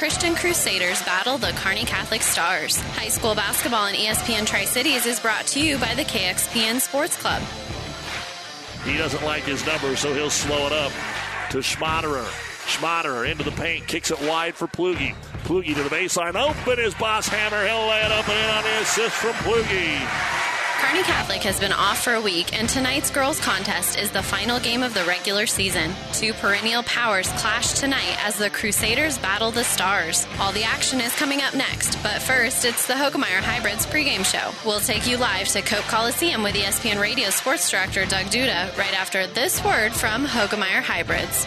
Christian Crusaders battle the Kearney Catholic Stars. High school basketball in ESPN Tri-Cities is brought to you by the KXPN Sports Club. He doesn't like his number, so he'll slow it up to Schmaderer. Schmaderer into the paint, kicks it wide for Ploogie. Ploogie to the baseline, open is Bosshammer. He'll lay it up and in on the assist from Ploogie. Kearney Catholic has been off for a week, and tonight's girls' contest is the final game of the regular season. Two perennial powers clash tonight as the Crusaders battle the Stars. All the action is coming up next, but first, it's the Hoegemeyer Hybrids pregame show. We'll take you live to Cope Coliseum with ESPN Radio Sports Director Doug Duda right after this word from Hoegemeyer Hybrids.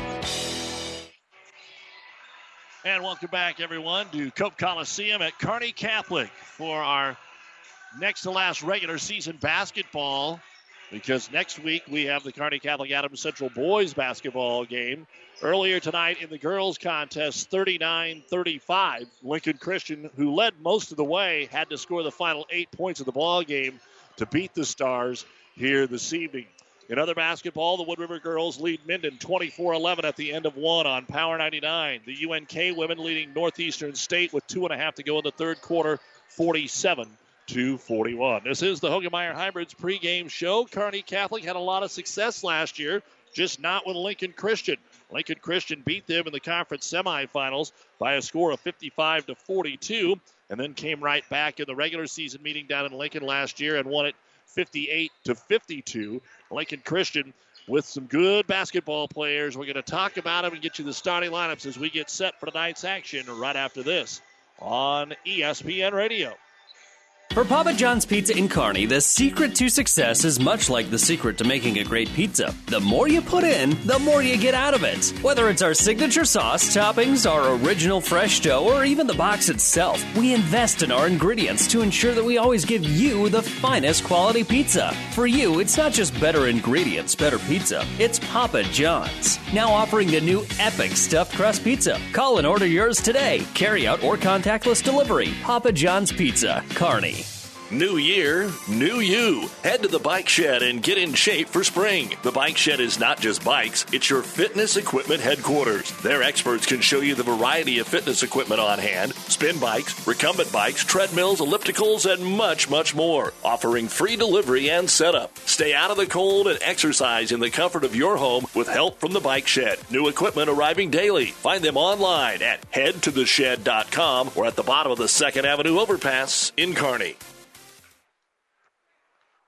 And welcome back, everyone, to Cope Coliseum at Kearney Catholic for our next-to-last regular season basketball, because next week we have the Kearney Catholic Adams Central boys basketball game. Earlier tonight in the girls' contest, 39-35, Lincoln Christian, who led most of the way, had to score the final 8 points of the ball game to beat the Stars here this evening. In other basketball, the Wood River girls lead Minden 24-11 at the end of one on Power 99. The UNK women leading Northeastern State with 2.5 to go in the third quarter, 47-41. This is the Hoegemeyer Hybrids pregame show. Kearney Catholic had a lot of success last year, just not with Lincoln Christian. Lincoln Christian beat them in the conference semifinals by a score of 55-42, and then came right back in the regular season meeting down in Lincoln last year and won it 58-52. Lincoln Christian with some good basketball players. We're going to talk about them and get you the starting lineups as we get set for tonight's action right after this on ESPN Radio. For Papa John's Pizza in Kearney, the secret to success is much like the secret to making a great pizza. The more you put in, the more you get out of it. Whether it's our signature sauce, toppings, our original fresh dough, or even the box itself, we invest in our ingredients to ensure that we always give you the finest quality pizza. For you, it's not just better ingredients, better pizza. It's Papa John's. Now offering the new epic stuffed crust pizza. Call and order yours today. Carry out or contactless delivery. Papa John's Pizza, Kearney. New year, new you. Head to the Bike Shed and get in shape for spring. The Bike Shed is not just bikes, it's your fitness equipment headquarters. Their experts can show you the variety of fitness equipment on hand, spin bikes, recumbent bikes, treadmills, ellipticals, and much, much more. Offering free delivery and setup. Stay out of the cold and exercise in the comfort of your home with help from the Bike Shed. New equipment arriving daily. Find them online at headtotheshed.com or at the bottom of the 2nd Avenue overpass in Kearney.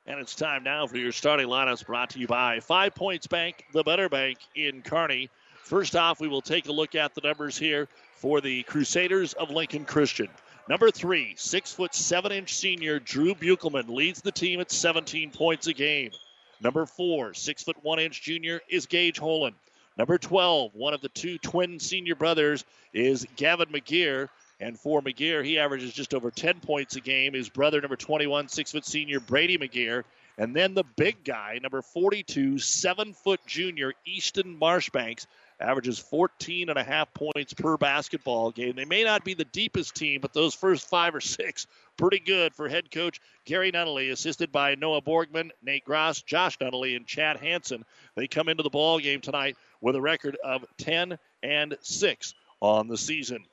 And it's time now for your starting lineups brought to you by 5 Points Bank, the better bank in Kearney. First off, we will take a look at the numbers here for the Crusaders of Lincoln Christian. Number 3, 6'7" senior Drew Buechelman leads the team at 17 points a game. Number 4, 6'1" junior is Gage Holen. Number 12, one of the two twin senior brothers is Gavin McGeer. And for McGeer, he averages just over 10 points a game. His brother, number 21, 6 foot senior, Brady McGeer. And then the big guy, number 42, 7 foot junior, Easton Marshbanks, averages 14.5 points per basketball game. They may not be the deepest team, but those first 5 or 6, pretty good for head coach Gary Nunnally, assisted by Noah Borgman, Nate Gross, Josh Nunnally, and Chad Hansen. They come into the ball game tonight with a record of 10-6 on the season.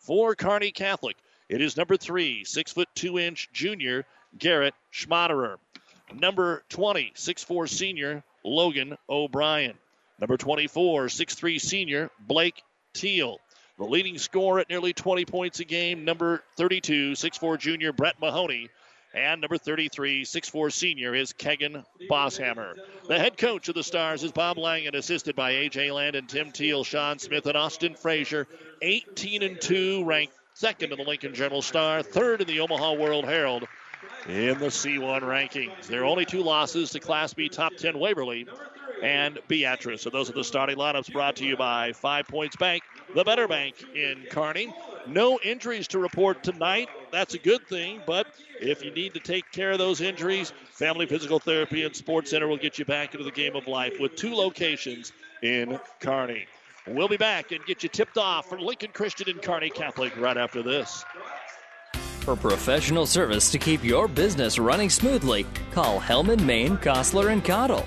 For Kearney Catholic, it is number 3, 6'2" junior, Garrett Schmaderer. Number 20, 6'4" senior, Logan O'Brien. Number 24, 6'3" senior, Blake Teal. The leading scorer at nearly 20 points a game, number 32, 6'4" junior, Brett Mahoney. And number 33, 6'4" senior, is Kegan Bosshammer. The head coach of the Stars is Bob Lang, and assisted by A.J. Landon, Tim Teal, Sean Smith, and Austin Frazier. 18-2, ranked second in the Lincoln Journal-Star, third in the Omaha World-Herald in the C1 rankings. Their only two losses to Class B Top 10 Waverly and Beatrice. So those are the starting lineups brought to you by 5 Points Bank, the Better Bank in Kearney. No injuries to report tonight. That's a good thing, but if you need to take care of those injuries, Family Physical Therapy and Sports Center will get you back into the game of life with two locations in Kearney. We'll be back and get you tipped off for Lincoln Christian and Kearney Catholic right after this. For professional service to keep your business running smoothly, call Hellman, Main, Costler & Cottle.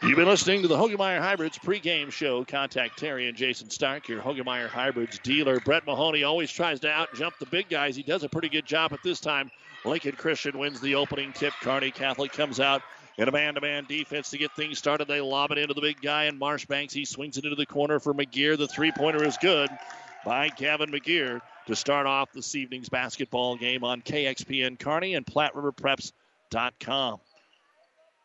You've been listening to the Hoegemeyer Hybrids pregame show. Contact Terry and Jason Stark, your Hoegemeyer Hybrids dealer. Brett Mahoney always tries to out-jump the big guys. He does a pretty good job at this time. Lincoln Christian wins the opening tip. Kearney Catholic comes out in a man-to-man defense to get things started. They lob it into the big guy, and Marshbanks, he swings it into the corner for McGeer. The three-pointer is good by Gavin McGeer to start off this evening's basketball game on KXPN Kearney and PlatteRiverPreps.com.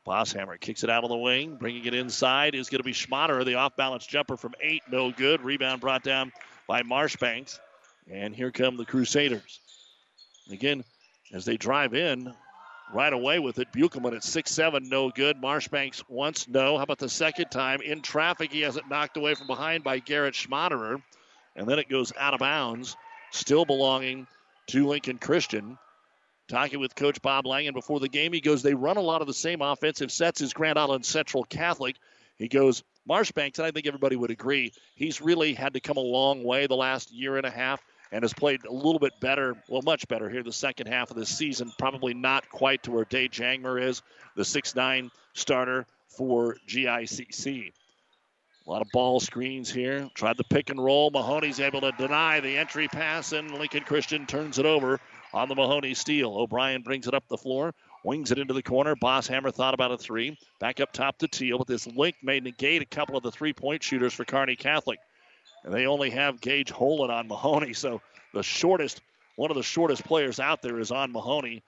Bosshammer kicks it out on the wing, bringing it inside is going to be Schmaderer, the off-balance jumper from 8, no good. Rebound brought down by Marshbanks, and here come the Crusaders. Again, as they drive in, right away with it, Buechelman at 6-7, no good. Marshbanks once, no. How about the second time? In traffic, he has it knocked away from behind by Garrett Schmaderer, and then it goes out of bounds, still belonging to Lincoln Christian. Talking with Coach Bob Langen before the game, he goes, they run a lot of the same offensive sets as Grand Island Central Catholic. He goes, Marshbanks, and I think everybody would agree, he's really had to come a long way the last year and a half and has played a little bit better, well, much better here the second half of this season, probably not quite to where Day Jangmer is, the 6'9 starter for GICC. A lot of ball screens here. Tried the pick and roll. Mahoney's able to deny the entry pass, and Lincoln Christian turns it over on the Mahoney steal. O'Brien brings it up the floor, wings it into the corner. Bosshammer thought about a three. Back up top to Teal, but this link may negate a couple of the three-point shooters for Kearney Catholic. And they only have Gage Holen on Mahoney, so the shortest, one of the shortest players out there is on Mahoney.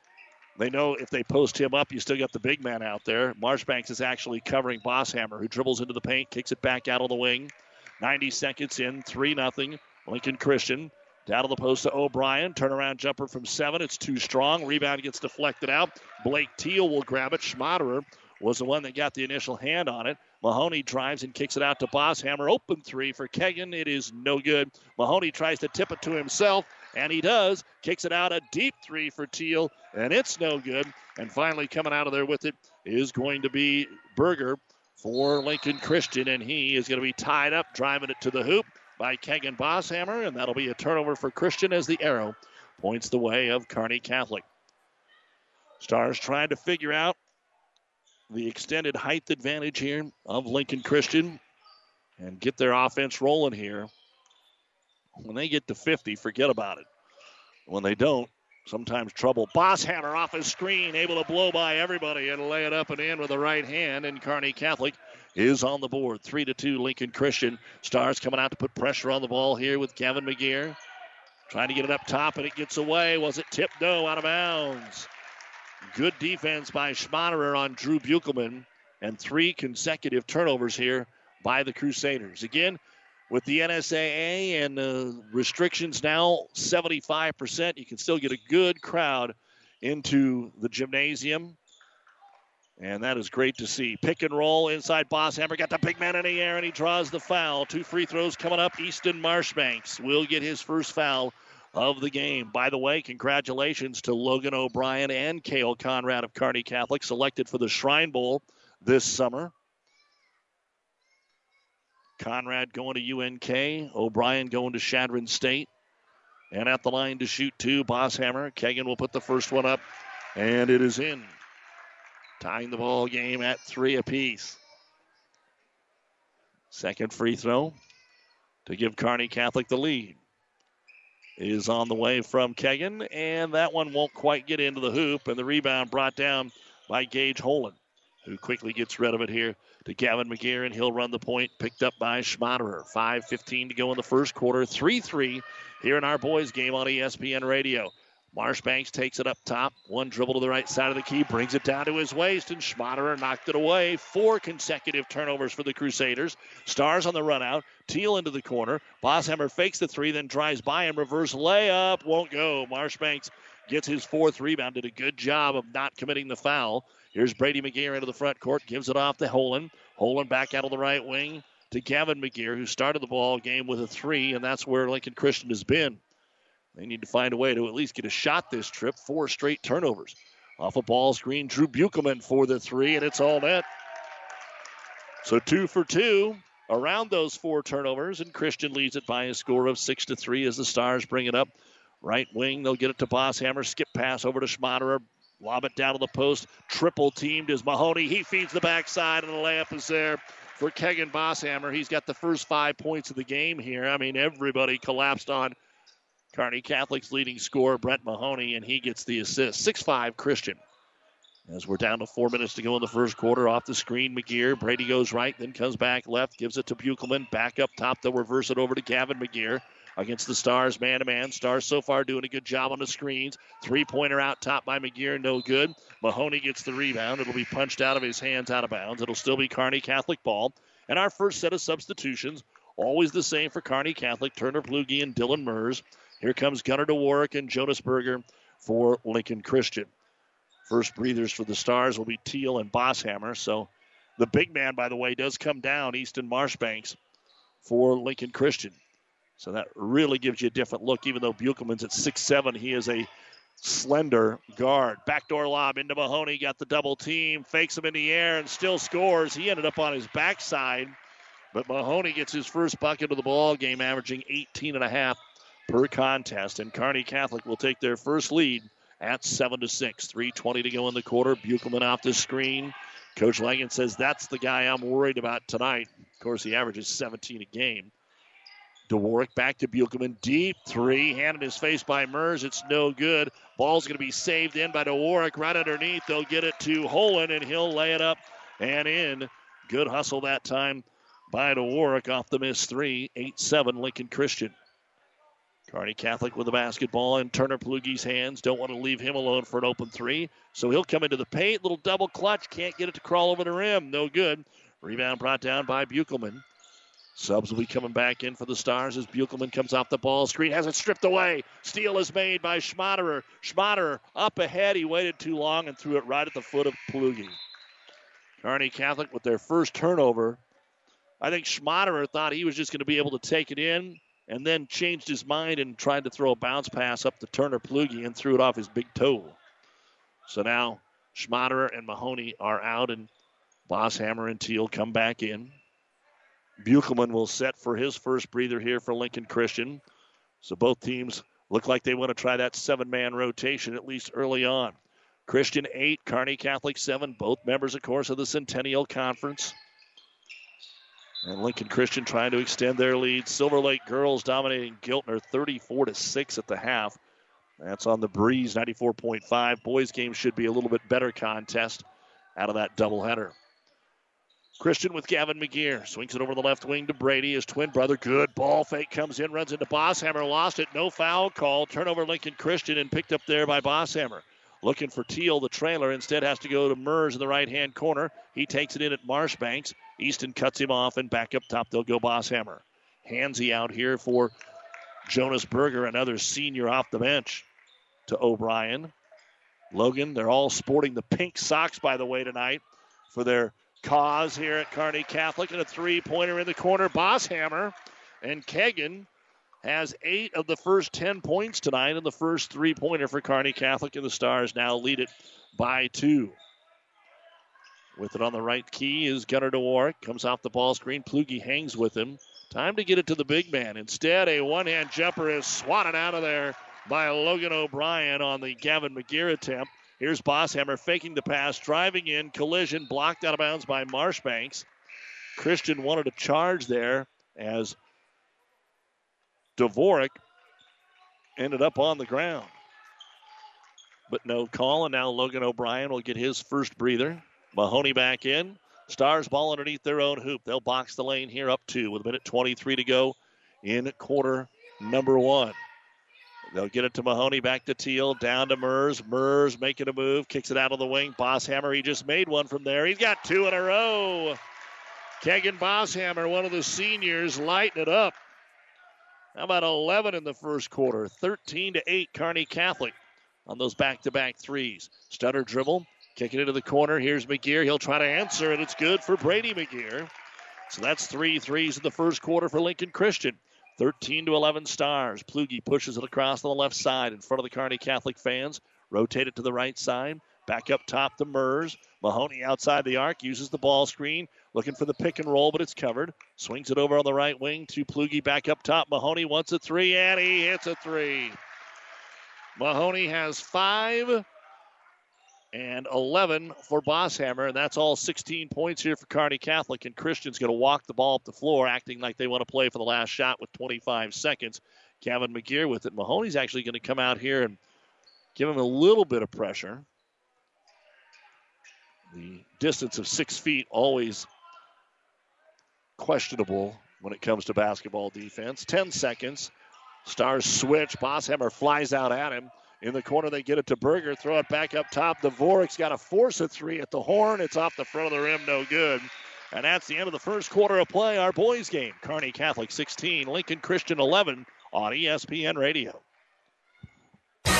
They know if they post him up, you still got the big man out there. Marshbanks is actually covering Bosshammer, who dribbles into the paint, kicks it back out on the wing. 90 seconds in, 3-0. Lincoln Christian. Down to the post to O'Brien. Turnaround jumper from 7. It's too strong. Rebound gets deflected out. Blake Teal will grab it. Schmaderer was the one that got the initial hand on it. Mahoney drives and kicks it out to Bosshammer. Open three for Kegan. It is no good. Mahoney tries to tip it to himself, and he does. Kicks it out. A deep three for Teal, and it's no good. And finally coming out of there with it is going to be Berger for Lincoln Christian, and he is going to be tied up, driving it to the hoop by Kegan Bosshammer, and that'll be a turnover for Christian as the arrow points the way of Kearney Catholic. Stars trying to figure out the extended height advantage here of Lincoln Christian and get their offense rolling here. When they get to 50, forget about it. When they don't, sometimes trouble. Bosshammer off his screen, able to blow by everybody and lay it up and in with the right hand, and Kearney Catholic is on the board. 3-2, Lincoln Christian. Stars coming out to put pressure on the ball here with Gavin McGeer. Trying to get it up top, and it gets away. Was it tipped? No, out of bounds. Good defense by Schmaderer on Drew Buechelman, and 3 consecutive turnovers here by the Crusaders. Again, with the NSAA and restrictions now 75%, you can still get a good crowd into the gymnasium, and that is great to see. Pick and roll inside Bosshammer. Got the big man in the air, and he draws the foul. 2 free throws coming up. Easton Marshbanks will get his first foul of the game. By the way, congratulations to Logan O'Brien and Cale Conrad of Kearney Catholic, selected for the Shrine Bowl this summer. Conrad going to UNK, O'Brien going to Shadron State. And at the line to shoot 2, Bosshammer. Kegan will put the first one up, and it is in. tying the ball game at 3 apiece. Second free throw to give Kearney Catholic the lead is on the way from Kegan, and that one won't quite get into the hoop, and the rebound brought down by Gage Holen, who quickly gets rid of it here to Gavin McGeer, and he'll run the point, picked up by Schmaderer. 5:15 to go in the first quarter, 3-3 here in our boys game on ESPN Radio. Marshbanks takes it up top, one dribble to the right side of the key, brings it down to his waist, and Schmaderer knocked it away. 4 consecutive turnovers for the Crusaders. Stars on the run out, Teal into the corner. Bosshammer fakes the three, then drives by him, reverse layup, won't go. Marshbanks gets his 4th rebound, did a good job of not committing the foul. Here's Brady McGeer into the front court, gives it off to Holen. Holen back out of the right wing to Gavin McGeer, who started the ball game with a 3, and that's where Lincoln Christian has been. They need to find a way to at least get a shot this trip. 4 straight turnovers. Off a ball screen, Drew Buechelman for the 3, and it's all net. So 2 for 2 around those 4 turnovers, and Christian leads it by a score of 6-3 as the Stars bring it up. Right wing, they'll get it to Bosshammer. Skip pass over to Schmaderer. Lob it down to the post. Triple teamed is Mahoney. He feeds the backside, and the layup is there for Kegan Bosshammer. He's got the first 5 points of the game here. I mean, everybody collapsed on Kearney Catholic's leading scorer, Brett Mahoney, and he gets the assist. 6-5 Christian. As we're down to 4 minutes to go in the first quarter, off the screen, McGeer. Brady goes right, then comes back left, gives it to Buechelman. Back up top, they'll reverse it over to Gavin McGeer. Against the Stars, man-to-man. Stars so far doing a good job on the screens. Three-pointer out top by McGeer, no good. Mahoney gets the rebound. It'll be punched out of his hands, out of bounds. It'll still be Kearney Catholic ball. And our first set of substitutions, always the same for Kearney Catholic, Turner Ploogie and Dylan Mers. Here comes Gunnar Dvorak and Jonas Berger for Lincoln Christian. First breathers for the Stars will be Teal and Bosshammer. So the big man, by the way, does come down, Easton Marshbanks, for Lincoln Christian. So that really gives you a different look, even though Buechelman's at 6'7", he is a slender guard. Backdoor lob into Mahoney, got the double team, fakes him in the air, and still scores. He ended up on his backside, but Mahoney gets his first bucket of the ball game, averaging 18.5 per contest, and Kearney Catholic will take their first lead at 7-6. 3:20 to go in the quarter. Buechelman off the screen. Coach Langan says, that's the guy I'm worried about tonight. Of course, he averages 17 a game. Dvorak back to Buechelman, deep three, hand in his face by Mers, it's no good. Ball's going to be saved in by Dvorak, right underneath, they'll get it to Holen, and he'll lay it up and in. Good hustle that time by Dvorak off the miss three, 8-7 Lincoln Christian. Kearney Catholic with the basketball in Turner Paloogie's hands, don't want to leave him alone for an open three, so he'll come into the paint, little double clutch, can't get it to crawl over the rim, no good. Rebound brought down by Buechelman. Subs will be coming back in for the Stars as Buechelman comes off the ball screen, has it stripped away. Steal is made by Schmaderer. Schmaderer up ahead. He waited too long and threw it right at the foot of Ploogie. Kearney Catholic with their first turnover. I think Schmaderer thought he was just going to be able to take it in and then changed his mind and tried to throw a bounce pass up to Turner Ploogie and threw it off his big toe. So now Schmaderer and Mahoney are out, and Bosshammer and Teal come back in. Buechelman will set for his first breather here for Lincoln Christian. So both teams look like they want to try that 7-man rotation, at least early on. Christian 8, Kearney Catholic 7, both members, of course, of the Centennial Conference. And Lincoln Christian trying to extend their lead. Silver Lake girls dominating Giltner 34-6 at the half. That's on the breeze, 94.5. Boys game should be a little bit better contest out of that doubleheader. Christian with Gavin McGeer. Swings it over the left wing to Brady. His twin brother, good. Ball fake comes in, runs into Bosshammer. Lost it. No foul call. Turnover Lincoln Christian, and picked up there by Bosshammer. Looking for Teal, the trailer. Instead has to go to Mers in the right-hand corner. He takes it in at Marshbanks. Easton cuts him off, and back up top they'll go Bosshammer. Handsy out here for Jonas Berger, another senior off the bench, to O'Brien. Logan, they're all sporting the pink socks, by the way, tonight for their cause here at Kearney Catholic, and a three-pointer in the corner. Bosshammer, and Kegan has 8 of the first 10 points tonight, and the first three-pointer for Kearney Catholic, and the Stars now lead it by 2. With it on the right key is Gunnar Dvorak. Comes off the ball screen. Ploogie hangs with him. Time to get it to the big man. Instead, a one-hand jumper is swatted out of there by Logan O'Brien on the Gavin McGeer attempt. Here's Bosshammer faking the pass, driving in, collision, blocked out of bounds by Marshbanks. Christian wanted to charge there as Dvorak ended up on the ground. But no call, and now Logan O'Brien will get his first breather. Mahoney back in. Stars ball underneath their own hoop. They'll box the lane here up two with a minute 23 to go in quarter number one. They'll get it to Mahoney, back to Teal, down to Mers. Mers making a move, kicks it out of the wing. Bosshammer, he just made one from there. He's got two in a row. Kegan Bosshammer, one of the seniors, lighting it up. How about 11 in the first quarter? 13-8, Kearney Catholic on those back-to-back threes. Stutter dribble, kicking into the corner. Here's McGeer. He'll try to answer, and it's good for Brady McGeer. So that's three threes in the first quarter for Lincoln Christian. 13-11 Stars. Ploogie pushes it across on the left side in front of the Kearney Catholic fans. Rotate it to the right side. Back up top to Mers. Mahoney outside the arc. Uses the ball screen. Looking for the pick and roll, but it's covered. Swings it over on the right wing to Ploogie. Back up top. Mahoney wants a three, and he hits a three. Mahoney has 5 and 11 for Bosshammer, and that's all 16 points here for Kearney Catholic, and Christian's going to walk the ball up the floor, acting like they want to play for the last shot with 25 seconds. Gavin McGeer with it. Mahoney's actually going to come out here and give him a little bit of pressure. The distance of 6 feet, always questionable when it comes to basketball defense. 10 seconds. Stars switch. Bosshammer flies out at him. In the corner, they get it to Berger. Throw it back up top. Dvorak's got to force a three at the horn. It's off the front of the rim. No good. And that's the end of the first quarter of play. Our boys game. Kearney Catholic 16, Lincoln Christian 11 on ESPN Radio.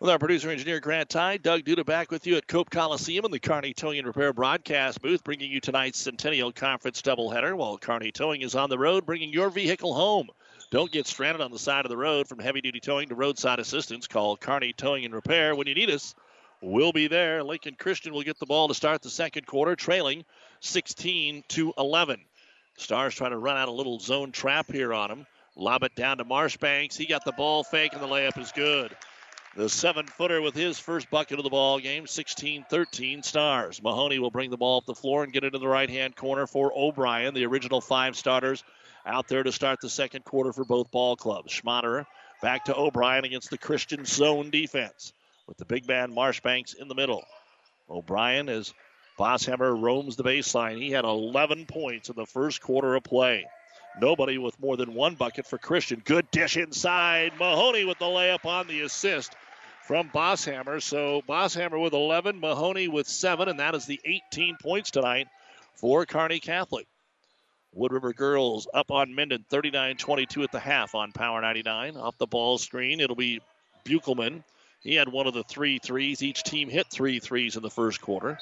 With our producer-engineer, Grant Tide, Doug Duda back with you at Cope Coliseum in the Kearney Towing and Repair broadcast booth, bringing you tonight's Centennial Conference doubleheader, while Kearney Towing is on the road, bringing your vehicle home. Don't get stranded on the side of the road. From heavy-duty towing to roadside assistance, call Kearney Towing and Repair. When you need us, we'll be there. Lincoln Christian will get the ball to start the second quarter, trailing 16-11. Stars trying to run out a little zone trap here on him. Lob it down to Marshbanks. He got the ball fake, and the layup is good. The seven-footer with his first bucket of the ball game, 16-13 Stars. Mahoney will bring the ball up the floor and get into the right-hand corner for O'Brien. The original 5 starters out there to start the second quarter for both ball clubs. Schmaderer back to O'Brien against the Christian zone defense with the big man Marshbanks in the middle. O'Brien, as Bosshammer roams the baseline, he had 11 points in the first quarter of play. Nobody with more than 1 bucket for Christian. Good dish inside. Mahoney with the layup on the assist from Bosshammer. So Bosshammer with 11, Mahoney with 7, and that is the 18 points tonight for Kearney Catholic. Wood River Girls up on Minden, 39-22 at the half on Power 99. Off the ball screen, it'll be Buechelman. He had one of the 3 threes. Each team hit 3 threes in the first quarter.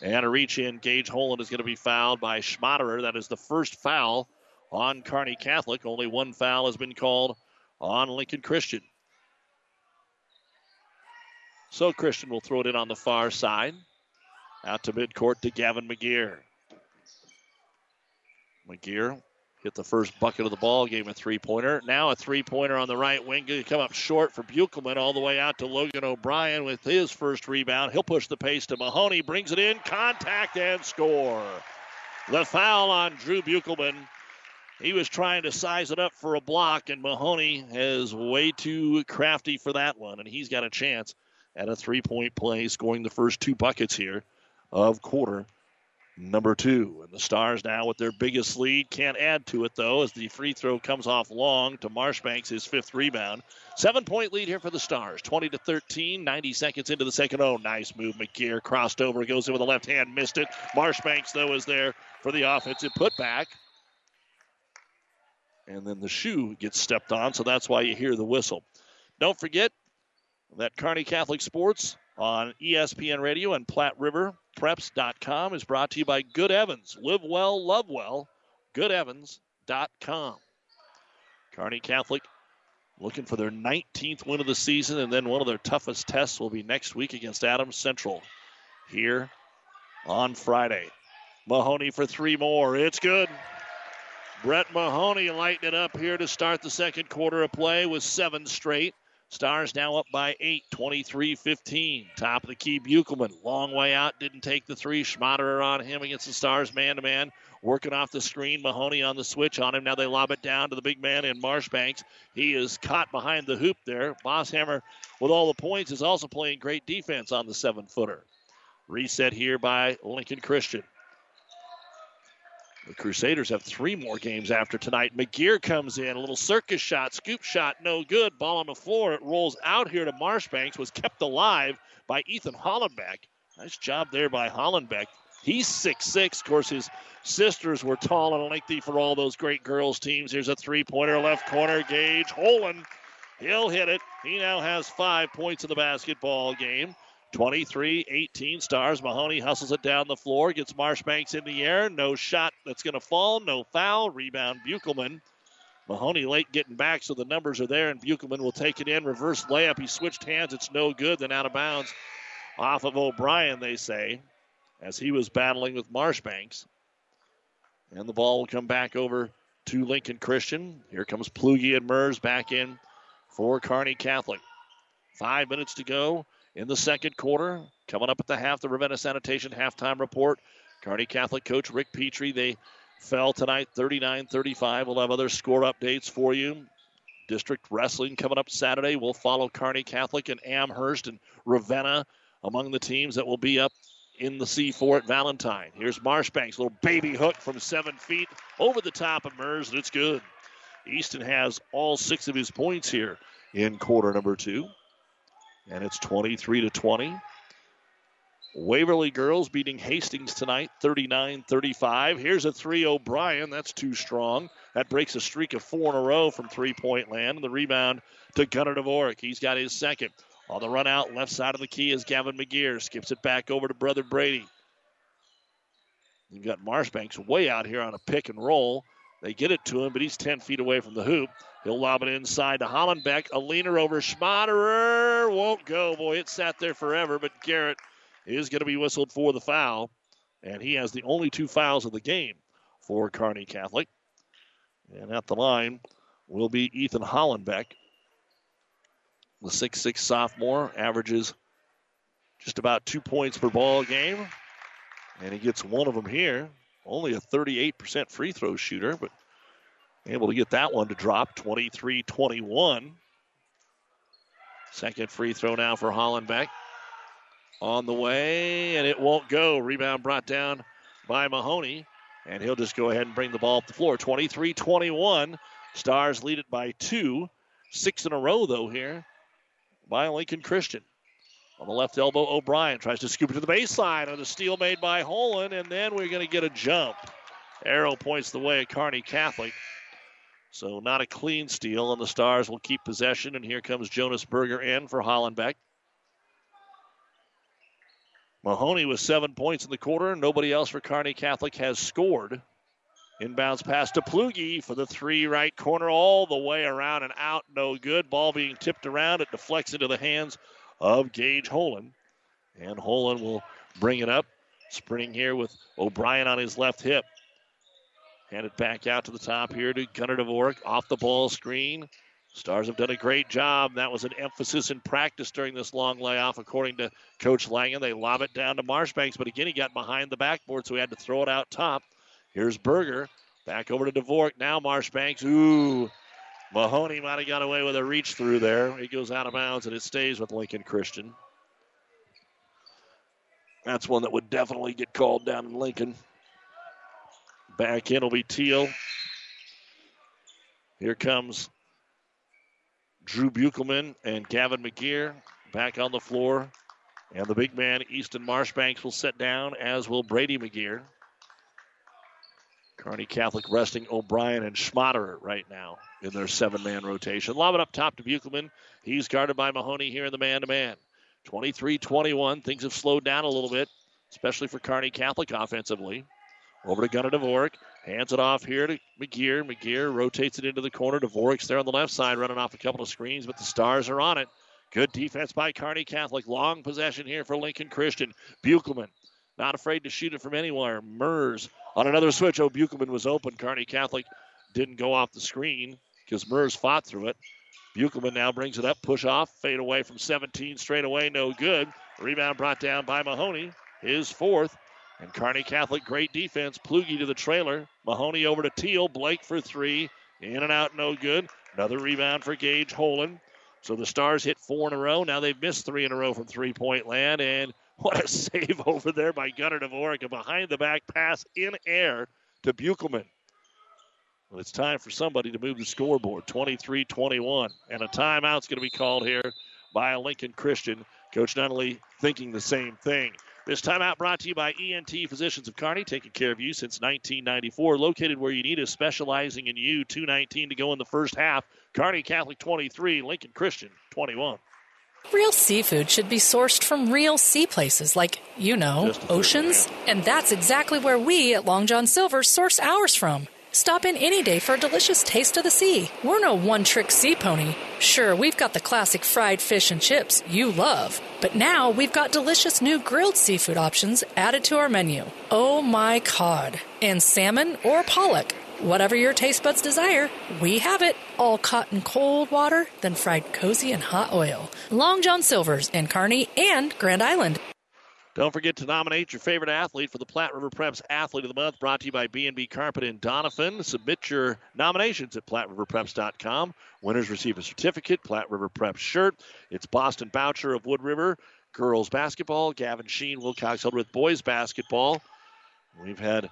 And a reach in. Gage Holen is going to be fouled by Schmaderer. That is the first foul on Kearney Catholic. Only 1 foul has been called on Lincoln Christian. So Christian will throw it in on the far side. Out to midcourt to Gavin McGeer. McGeer hit the first bucket of the ball, gave a three-pointer. Now a three-pointer on the right wing. Going to come up short for Buechelman, all the way out to Logan O'Brien with his first rebound. He'll push the pace to Mahoney, brings it in, contact, and score. The foul on Drew Buechelman. He was trying to size it up for a block, and Mahoney is way too crafty for that one, and he's got a chance at a three-point play, scoring the first two buckets here of quarter number two. And the Stars now with their biggest lead. Can't add to it, though, as the free throw comes off long to Marshbanks, his fifth rebound. 7-point lead here for the Stars, 20-13, 90 seconds into the second. Oh, nice move. McGeer crossed over, goes in with the left hand, missed it. Marshbanks, though, is there for the offensive putback. And then the shoe gets stepped on, so that's why you hear the whistle. Don't forget that Kearney Catholic Sports on ESPN Radio and PlatteRiverPreps.com is brought to you by Good Evans. Live well, love well, GoodEvans.com. Kearney Catholic looking for their 19th win of the season, and then one of their toughest tests will be next week against Adams Central here on Friday. Mahoney for three more. It's good. Brett Mahoney lighting it up here to start the second quarter of play with seven straight. Stars now up by 8, 23-15. Top of the key, Buechelman. Long way out, didn't take the three. Schmaderer on him against the Stars man-to-man. Working off the screen, Mahoney on the switch on him. Now they lob it down to the big man in Marshbanks. He is caught behind the hoop there. Bosshammer, with all the points, is also playing great defense on the seven-footer. Reset here by Lincoln Christian. The Crusaders have three more games after tonight. McGeer comes in, a little circus shot, scoop shot, no good. Ball on the floor. It rolls out here to Marshbanks, was kept alive by Ethan Hollenbeck. Nice job there by Hollenbeck. He's 6'6". Of course, his sisters were tall and lengthy for all those great girls teams. Here's a three-pointer, left corner, Gage Holen. He'll hit it. He now has 5 points in the basketball game. 23-18 Stars. Mahoney hustles it down the floor, gets Marshbanks in the air. No shot that's going to fall. No foul. Rebound, Buechelman. Mahoney late getting back, so the numbers are there, and Buechelman will take it in. Reverse layup. He switched hands. It's no good. Then out of bounds off of O'Brien, they say, as he was battling with Marshbanks. And the ball will come back over to Lincoln Christian. Here comes Ploogie and Mers back in for Kearney Catholic. 5 minutes to go in the second quarter. Coming up at the half, the Ravenna Sanitation halftime report. Kearney Catholic coach Rick Petrie, they fell tonight 39-35. We'll have other score updates for you. District wrestling coming up Saturday. We'll follow Kearney Catholic and Amherst and Ravenna among the teams that will be up in the C4 at Valentine. Here's Marshbanks, little baby hook from 7 feet over the top of Mers, and it's good. Easton has all 6 of his points here in quarter number 2. And it's 23-20. Waverly girls beating Hastings tonight, 39-35. Here's a three, O'Brien. That's too strong. That breaks a streak of 4 in a row from three-point land. And the rebound to Gunnar Dvorak. He's got his second. On the run out, left side of the key is Gavin McGeer. Skips it back over to brother Brady. You've got Marshbanks way out here on a pick and roll. They get it to him, but he's 10 feet away from the hoop. He'll lob it inside to Hollenbeck. A leaner over Schmaderer. Won't go. Boy, it sat there forever, but Garrett is going to be whistled for the foul, and he has the only 2 fouls of the game for Kearney Catholic. And at the line will be Ethan Hollenbeck. The 6'6 sophomore averages just about 2 points per ball game, and he gets one of them here. Only a 38% free throw shooter, but able to get that one to drop. 23-21. Second free throw now for Hollenbeck. On the way, and it won't go. Rebound brought down by Mahoney, and he'll just go ahead and bring the ball up the floor. 23-21. Stars lead it by 2. 6 in a row, though, here by Lincoln Christian. On the left elbow, O'Brien tries to scoop it to the baseline on the steal made by Holen, and then we're going to get a jump. Arrow points the way at Kearney Catholic. So not a clean steal, and the Stars will keep possession, and here comes Jonas Berger in for Hollenbeck. Mahoney with 7 points in the quarter. Nobody else for Kearney Catholic has scored. Inbounds pass to Ploogie for the three, right corner, all the way around and out, no good. Ball being tipped around. It deflects into the hands of Gage Holen. And Holen will bring it up, sprinting here with O'Brien on his left hip. Hand it back out to the top here to Gunnar Dvorak, off the ball screen. Stars have done a great job. That was an emphasis in practice during this long layoff, according to Coach Langen. They lob it down to Marshbanks, but again, he got behind the backboard, so he had to throw it out top. Here's Berger, back over to Dvorak. Now Marshbanks, ooh. Mahoney might have got away with a reach through there. He goes out of bounds, and it stays with Lincoln Christian. That's one that would definitely get called down in Lincoln. Back in will be Teal. Here comes Drew Buechelman and Gavin McGeer back on the floor. And the big man, Easton Marshbanks, will sit down, as will Brady McGeer. Kearney Catholic resting O'Brien and Schmaderer right now in their seven-man rotation. Lob it up top to Buechelman. He's guarded by Mahoney here in the man-to-man. 23-21. Things have slowed down a little bit, especially for Kearney Catholic offensively. Over to Gunnar Dvorak. Hands it off here to McGeer. McGeer rotates it into the corner. Dvorak's there on the left side, running off a couple of screens, but the Stars are on it. Good defense by Kearney Catholic. Long possession here for Lincoln Christian. Buechelman not afraid to shoot it from anywhere. Mers on another switch. Oh, Buechelman was open. Kearney Catholic didn't go off the screen because Mers fought through it. Buechelman now brings it up. Push off. Fade away from 17 straight away. No good. Rebound brought down by Mahoney. His fourth. And Kearney Catholic, great defense. Ploogie to the trailer. Mahoney over to Teal. Blake for three. In and out, no good. Another rebound for Gage Holen. So the Stars hit four in a row. Now they've missed three in a row from three-point land. And what a save over there by Gunnar Dvorak. A behind-the-back pass in air to Buechelman. Well, it's time for somebody to move the scoreboard. 23-21. And a timeout's going to be called here by Lincoln Christian. Coach Nunnally thinking the same thing. This timeout brought to you by ENT Physicians of Kearney, taking care of you since 1994. Located where you need us, specializing in you. 2:19 to go in the first half. Kearney Catholic 23, Lincoln Christian 21. Real seafood should be sourced from real sea places like, you know, oceans. And that's exactly where we at Long John Silver source ours from. Stop in any day for a delicious taste of the sea. We're no one-trick sea pony. Sure, we've got the classic fried fish and chips you love, but now we've got delicious new grilled seafood options added to our menu. Oh my cod. And salmon or pollock. Whatever your taste buds desire, we have it. All caught in cold water, then fried cozy in hot oil. Long John Silver's in Kearney and Grand Island. Don't forget to nominate your favorite athlete for the Platte River Preps Athlete of the Month, brought to you by B&B Carpet in Doniphan. Submit your nominations at PlatteRiverPreps.com. Winners receive a certificate, Platte River Preps shirt. It's Boston Boucher of Wood River, girls basketball. Gavin Sheen, Wilcox Hildreth, boys basketball. We've had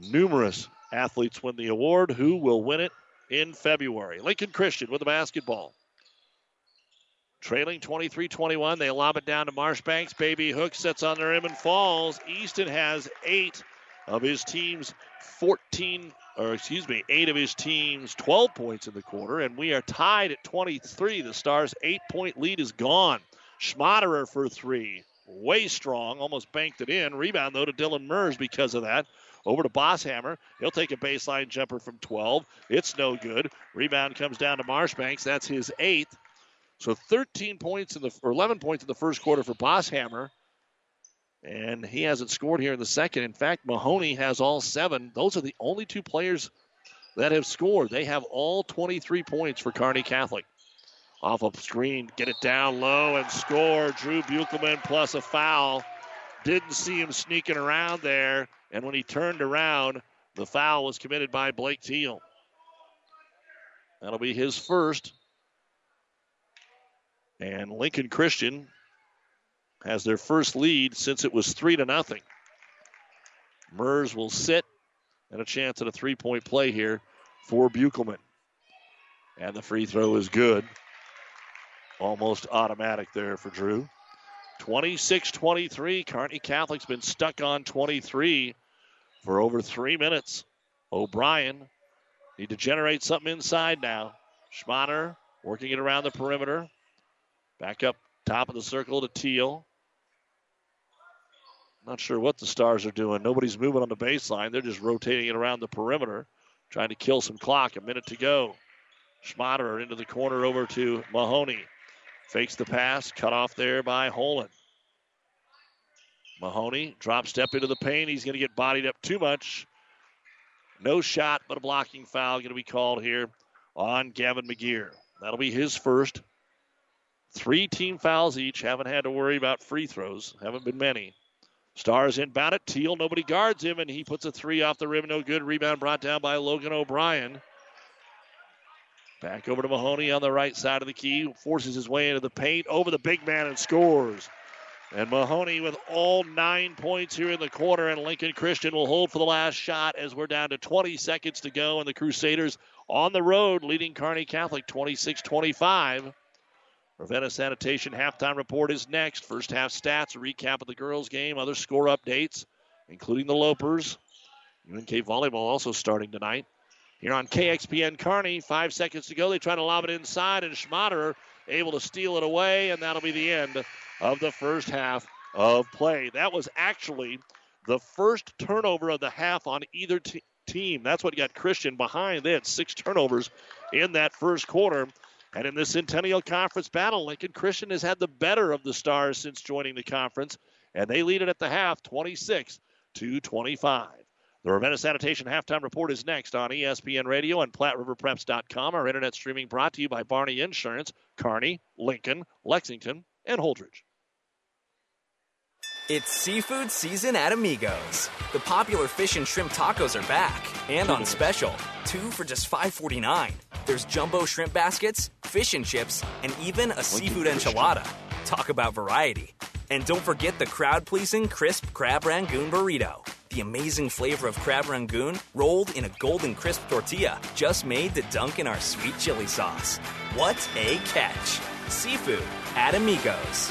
numerous athletes win the award. Who will win it in February? Lincoln Christian with the basketball. Trailing 23-21, they lob it down to Marshbanks. Baby Hook sets on their rim and falls. Easton has eight of his team's 12 points in the quarter, and we are tied at 23. The Stars' 8-point lead is gone. Schmaderer for three. Way strong, almost banked it in. Rebound, though, to Dylan Mers because of that. Over to Bosshammer. He'll take a baseline jumper from 12. It's no good. Rebound comes down to Marshbanks. That's his eighth. So 11 points in the first quarter for Bosshammer. And he hasn't scored here in the second. In fact, Mahoney has all seven. Those are the only two players that have scored. They have all 23 points for Kearney Catholic. Off of screen, get it down low and score. Drew Buechelman plus a foul. Didn't see him sneaking around there. And when he turned around, the foul was committed by Blake Teal. That'll be his first. And Lincoln Christian has their first lead since it was 3-0. Mers will sit, and a chance at a three-point play here for Buechelman. And the free throw is good. Almost automatic there for Drew. 26-23. Kearney Catholic's been stuck on 23 for over 3 minutes. O'Brien need to generate something inside now. Schmaderer working it around the perimeter. Back up top of the circle to Teal. Not sure what the Stars are doing. Nobody's moving on the baseline. They're just rotating it around the perimeter, trying to kill some clock. A minute to go. Schmaderer into the corner over to Mahoney. Fakes the pass. Cut off there by Holen. Mahoney drop step into the paint. He's going to get bodied up too much. No shot, but a blocking foul going to be called here on Gavin McGeer. That'll be his first. 3 team fouls each. Haven't had to worry about free throws. Haven't been many. Stars inbound at Teal. Nobody guards him, and he puts a three off the rim. No good. Rebound brought down by Logan O'Brien. Back over to Mahoney on the right side of the key. Forces his way into the paint. Over the big man and scores. And Mahoney with all 9 points here in the quarter, and Lincoln Christian will hold for the last shot as we're down to 20 seconds to go, and the Crusaders on the road leading Kearney Catholic 26-25. Ravenna Sanitation halftime report is next. First half stats, a recap of the girls' game, other score updates, including the Lopers. UNK volleyball also starting tonight. Here on KXPN Kearney, 5 seconds to go. They try to lob it inside, and Schmaderer able to steal it away, and that'll be the end of the first half of play. That was actually the first turnover of the half on either team. That's what got Christian behind. They had 6 turnovers in that first quarter. And in this Centennial Conference battle, Lincoln Christian has had the better of the Stars since joining the conference, and they lead it at the half 26-25. The Ravenna Sanitation Halftime Report is next on ESPN Radio and PlatteRiverPreps.com. Our internet streaming brought to you by Barney Insurance, Kearney, Lincoln, Lexington, and Holdridge. It's seafood season at Amigos. The popular fish and shrimp tacos are back and on special. 2 for just $5.49. There's jumbo shrimp baskets, fish and chips, and even a seafood enchilada. Talk about variety. And don't forget the crowd-pleasing crisp crab rangoon burrito. The amazing flavor of crab rangoon rolled in a golden crisp tortilla just made to dunk in our sweet chili sauce. What a catch. Seafood at Amigos.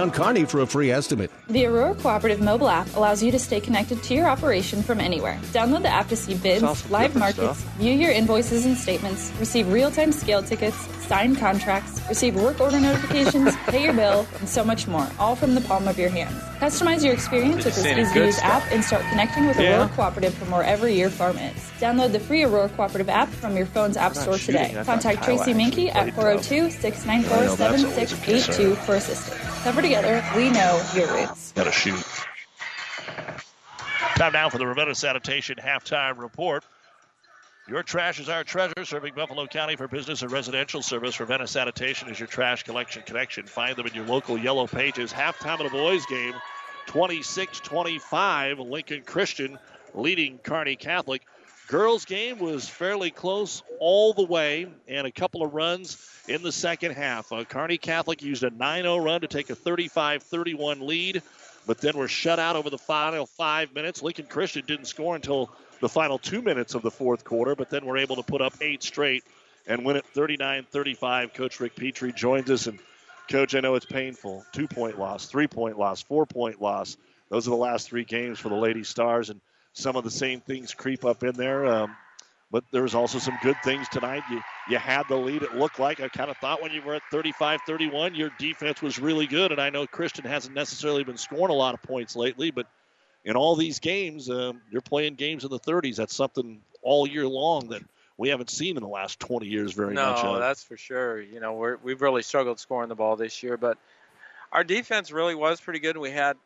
Kearney for a free estimate. The Aurora Cooperative mobile app allows you to stay connected to your operation from anywhere. Download the app to see bids, live markets, view your invoices and statements, receive real-time scale tickets, sign contracts, receive work order notifications, pay your bill, and so much more, all from the palm of your hand. Customize your experience with this easy-to-use app and start connecting with Aurora Cooperative from wherever your farm is. Download the free Aurora Cooperative app from your phone's app store today. Contact Tracy Mankey at 402-694-7682 for assistance. Cover together, we know your roots. Gotta shoot. Time now for the Ravenna Sanitation Halftime Report. Your trash is our treasure, serving Buffalo County for business and residential service. Ravenna Sanitation is your trash collection connection. Find them in your local Yellow Pages. Halftime of the boys game, 26-25. Lincoln Christian leading Kearney Catholic. Girls game was fairly close all the way, and a couple of runs in the second half. Kearney Catholic used a 9-0 run to take a 35-31 lead, but then were shut out over the final 5 minutes. Lincoln Christian didn't score until the final 2 minutes of the fourth quarter, but then were able to put up 8 straight and win it 39-35. Coach Rick Petrie joins us, and Coach, I know it's painful. 2-point loss, 3-point loss, 4-point loss. Those are the last 3 games for the Lady Stars, and some of the same things creep up in there, but there was also some good things tonight. You had the lead, it looked like. I kind of thought when you were at 35-31, your defense was really good, and I know Christian hasn't necessarily been scoring a lot of points lately, but in all these games, you're playing games in the 30s. That's something all year long that we haven't seen in the last 20 years very much. No, that's for sure. You know, we've really struggled scoring the ball this year, but our defense really was pretty good. We had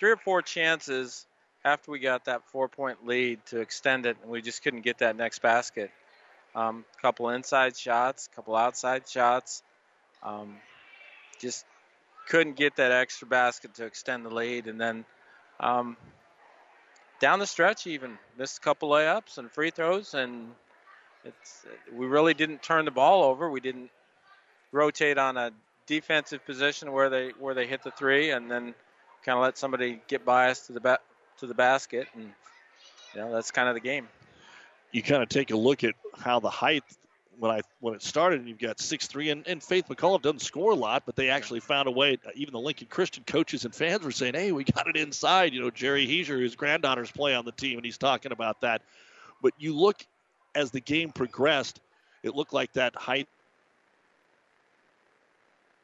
3 or 4 chances after we got that 4-point lead to extend it, and we just couldn't get that next basket. A couple inside shots, a couple outside shots. Just couldn't get that extra basket to extend the lead. And then down the stretch even, missed a couple layups and free throws, and we really didn't turn the ball over. We didn't rotate on a defensive position where they hit the three and then kind of let somebody get by us to the basket, and that's kind of the game. You kind of take a look at how the height when it started, and you've got 6-3, and Faith McCullough doesn't score a lot, but they actually found a way. Even the Lincoln Christian coaches and fans were saying, hey, we got it inside. You know, Jerry Heiser, whose granddaughters play on the team, and he's talking about that. But you look, as the game progressed, it looked like that height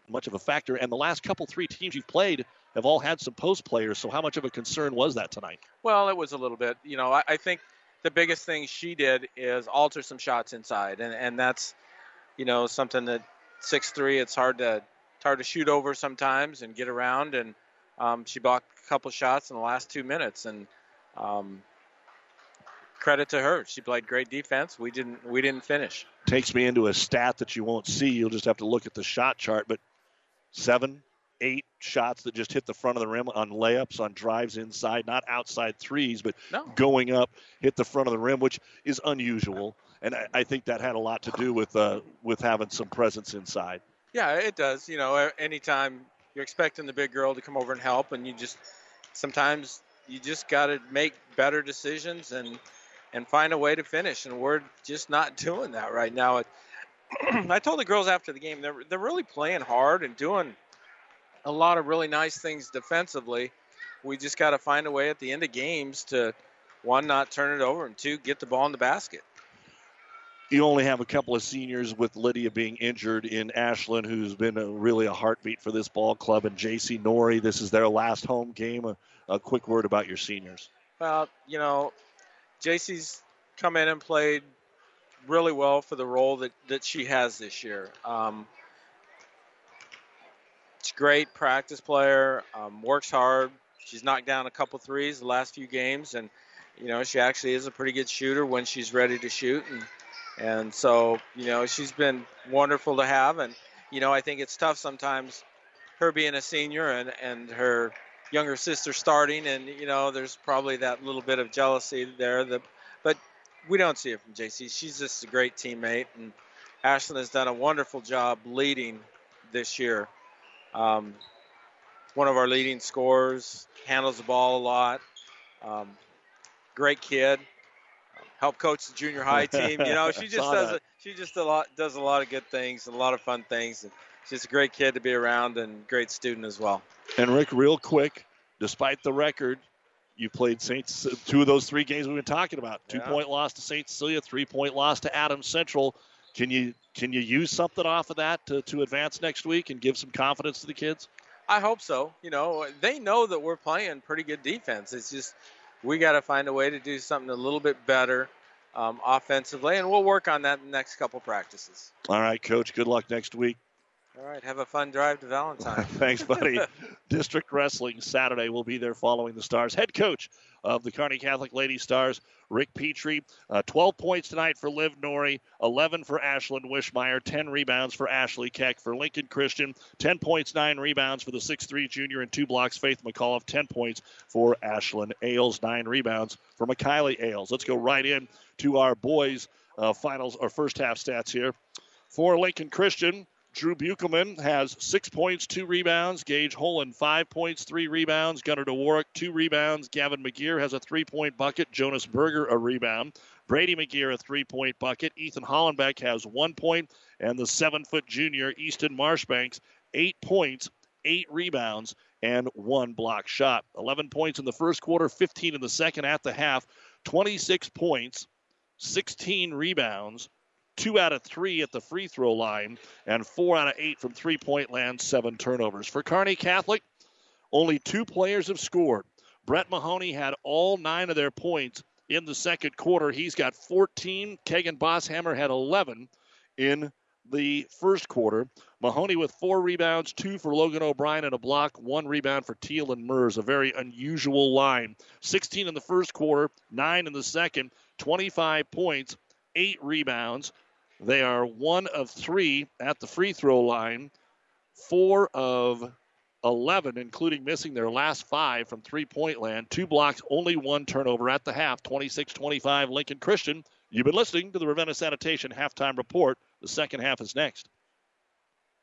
much of a factor, and the last couple three teams you've played have all had some post players, so how much of a concern was that tonight? Well, it was a little bit. You know, I think the biggest thing she did is alter some shots inside, and that's, you know, something that 6'3", it's hard to shoot over sometimes and get around, and she blocked a couple shots in the last 2 minutes, and credit to her. She played great defense. We didn't finish. Takes me into a stat that you won't see. You'll just have to look at the shot chart, but 7, 8 shots that just hit the front of the rim on layups, on drives inside, not outside threes, but going up, hit the front of the rim, which is unusual. And I think that had a lot to do with having some presence inside. Yeah, it does. You know, anytime you're expecting the big girl to come over and help, and sometimes you just got to make better decisions and find a way to finish. And we're just not doing that right now. I told the girls after the game, they're really playing hard and doing a lot of really nice things defensively. We just got to find a way at the end of games to, one, not turn it over, and two, get the ball in the basket. You only have a couple of seniors, with Lydia being injured in Ashland, who's been really a heartbeat for this ball club, and J.C. Norrie. This is their last home game. A quick word about your seniors. Well, you know, J.C.'s come in and played really well for the role that she has this year. She's a great practice player, works hard. She's knocked down a couple threes the last few games, and, you know, she actually is a pretty good shooter when she's ready to shoot, and so, you know, she's been wonderful to have. And, you know, I think it's tough sometimes, her being a senior and her younger sister starting, and, you know, there's probably that little bit of jealousy there. But we don't see it from JC. She's just a great teammate, and Ashlyn has done a wonderful job leading this year. One of our leading scorers, handles the ball a lot. Great kid. Help coach the junior high team. You know, she just does a lot of good things, a lot of fun things. And she's a great kid to be around and great student as well. And Rick, real quick, despite the record, you played Saints two of those three games we've been talking about. 2-point loss to St. Cecilia, 3-point loss to Adams Central. Can you use something off of that to advance next week and give some confidence to the kids? I hope so. You know, they know that we're playing pretty good defense. It's just, we got to find a way to do something a little bit better offensively, and we'll work on that in the next couple practices. All right, Coach, good luck next week. All right, have a fun drive to Valentine. Thanks, buddy. District Wrestling Saturday will be there following the Stars. Head coach of the Kearney Catholic Lady Stars, Rick Petrie. 12 points tonight for Liv Norrie, 11 for Ashlyn Wishmeyer, 10 rebounds for Ashley Keck. For Lincoln Christian, 10 points, 9 rebounds for the 6'3 junior, and 2 blocks, Faith McCullough. 10 points for Ashlyn Ailes, 9 rebounds for McKiley Ailes. Let's go right in to our boys' finals or first half stats here. For Lincoln Christian, Drew Buechelman has 6 points, 2 rebounds. Gage Holen, 5 points, 3 rebounds. Gunnar Dvorak, 2 rebounds. Gavin McGeer has a 3-point bucket. Jonas Berger, a rebound. Brady McGeer, a 3-point bucket. Ethan Hollenbeck has 1 point. And the 7-foot junior, Easton Marshbanks, 8 points, 8 rebounds, and 1 block shot. 11 points in the first quarter, 15 in the second. At the half, 26 points, 16 rebounds, 2 out of 3 at the free throw line, and 4 out of 8 from 3-point land, 7 turnovers. For Kearney Catholic, only 2 players have scored. Brett Mahoney had all 9 of their points in the second quarter. He's got 14. Kegan Bosshammer had 11 in the first quarter. Mahoney with 4 rebounds, 2 for Logan O'Brien and a block, 1 rebound for Teal and Mers, a very unusual line. 16 in the first quarter, 9 in the second, 25 points, 8 rebounds. They are 1 of 3 at the free throw line, 4 of 11, including missing their last 5 from 3-point land, 2 blocks, only 1 turnover. At the half, 26-25 Lincoln Christian. You've been listening to the Ravenna Sanitation Halftime Report. The second half is next.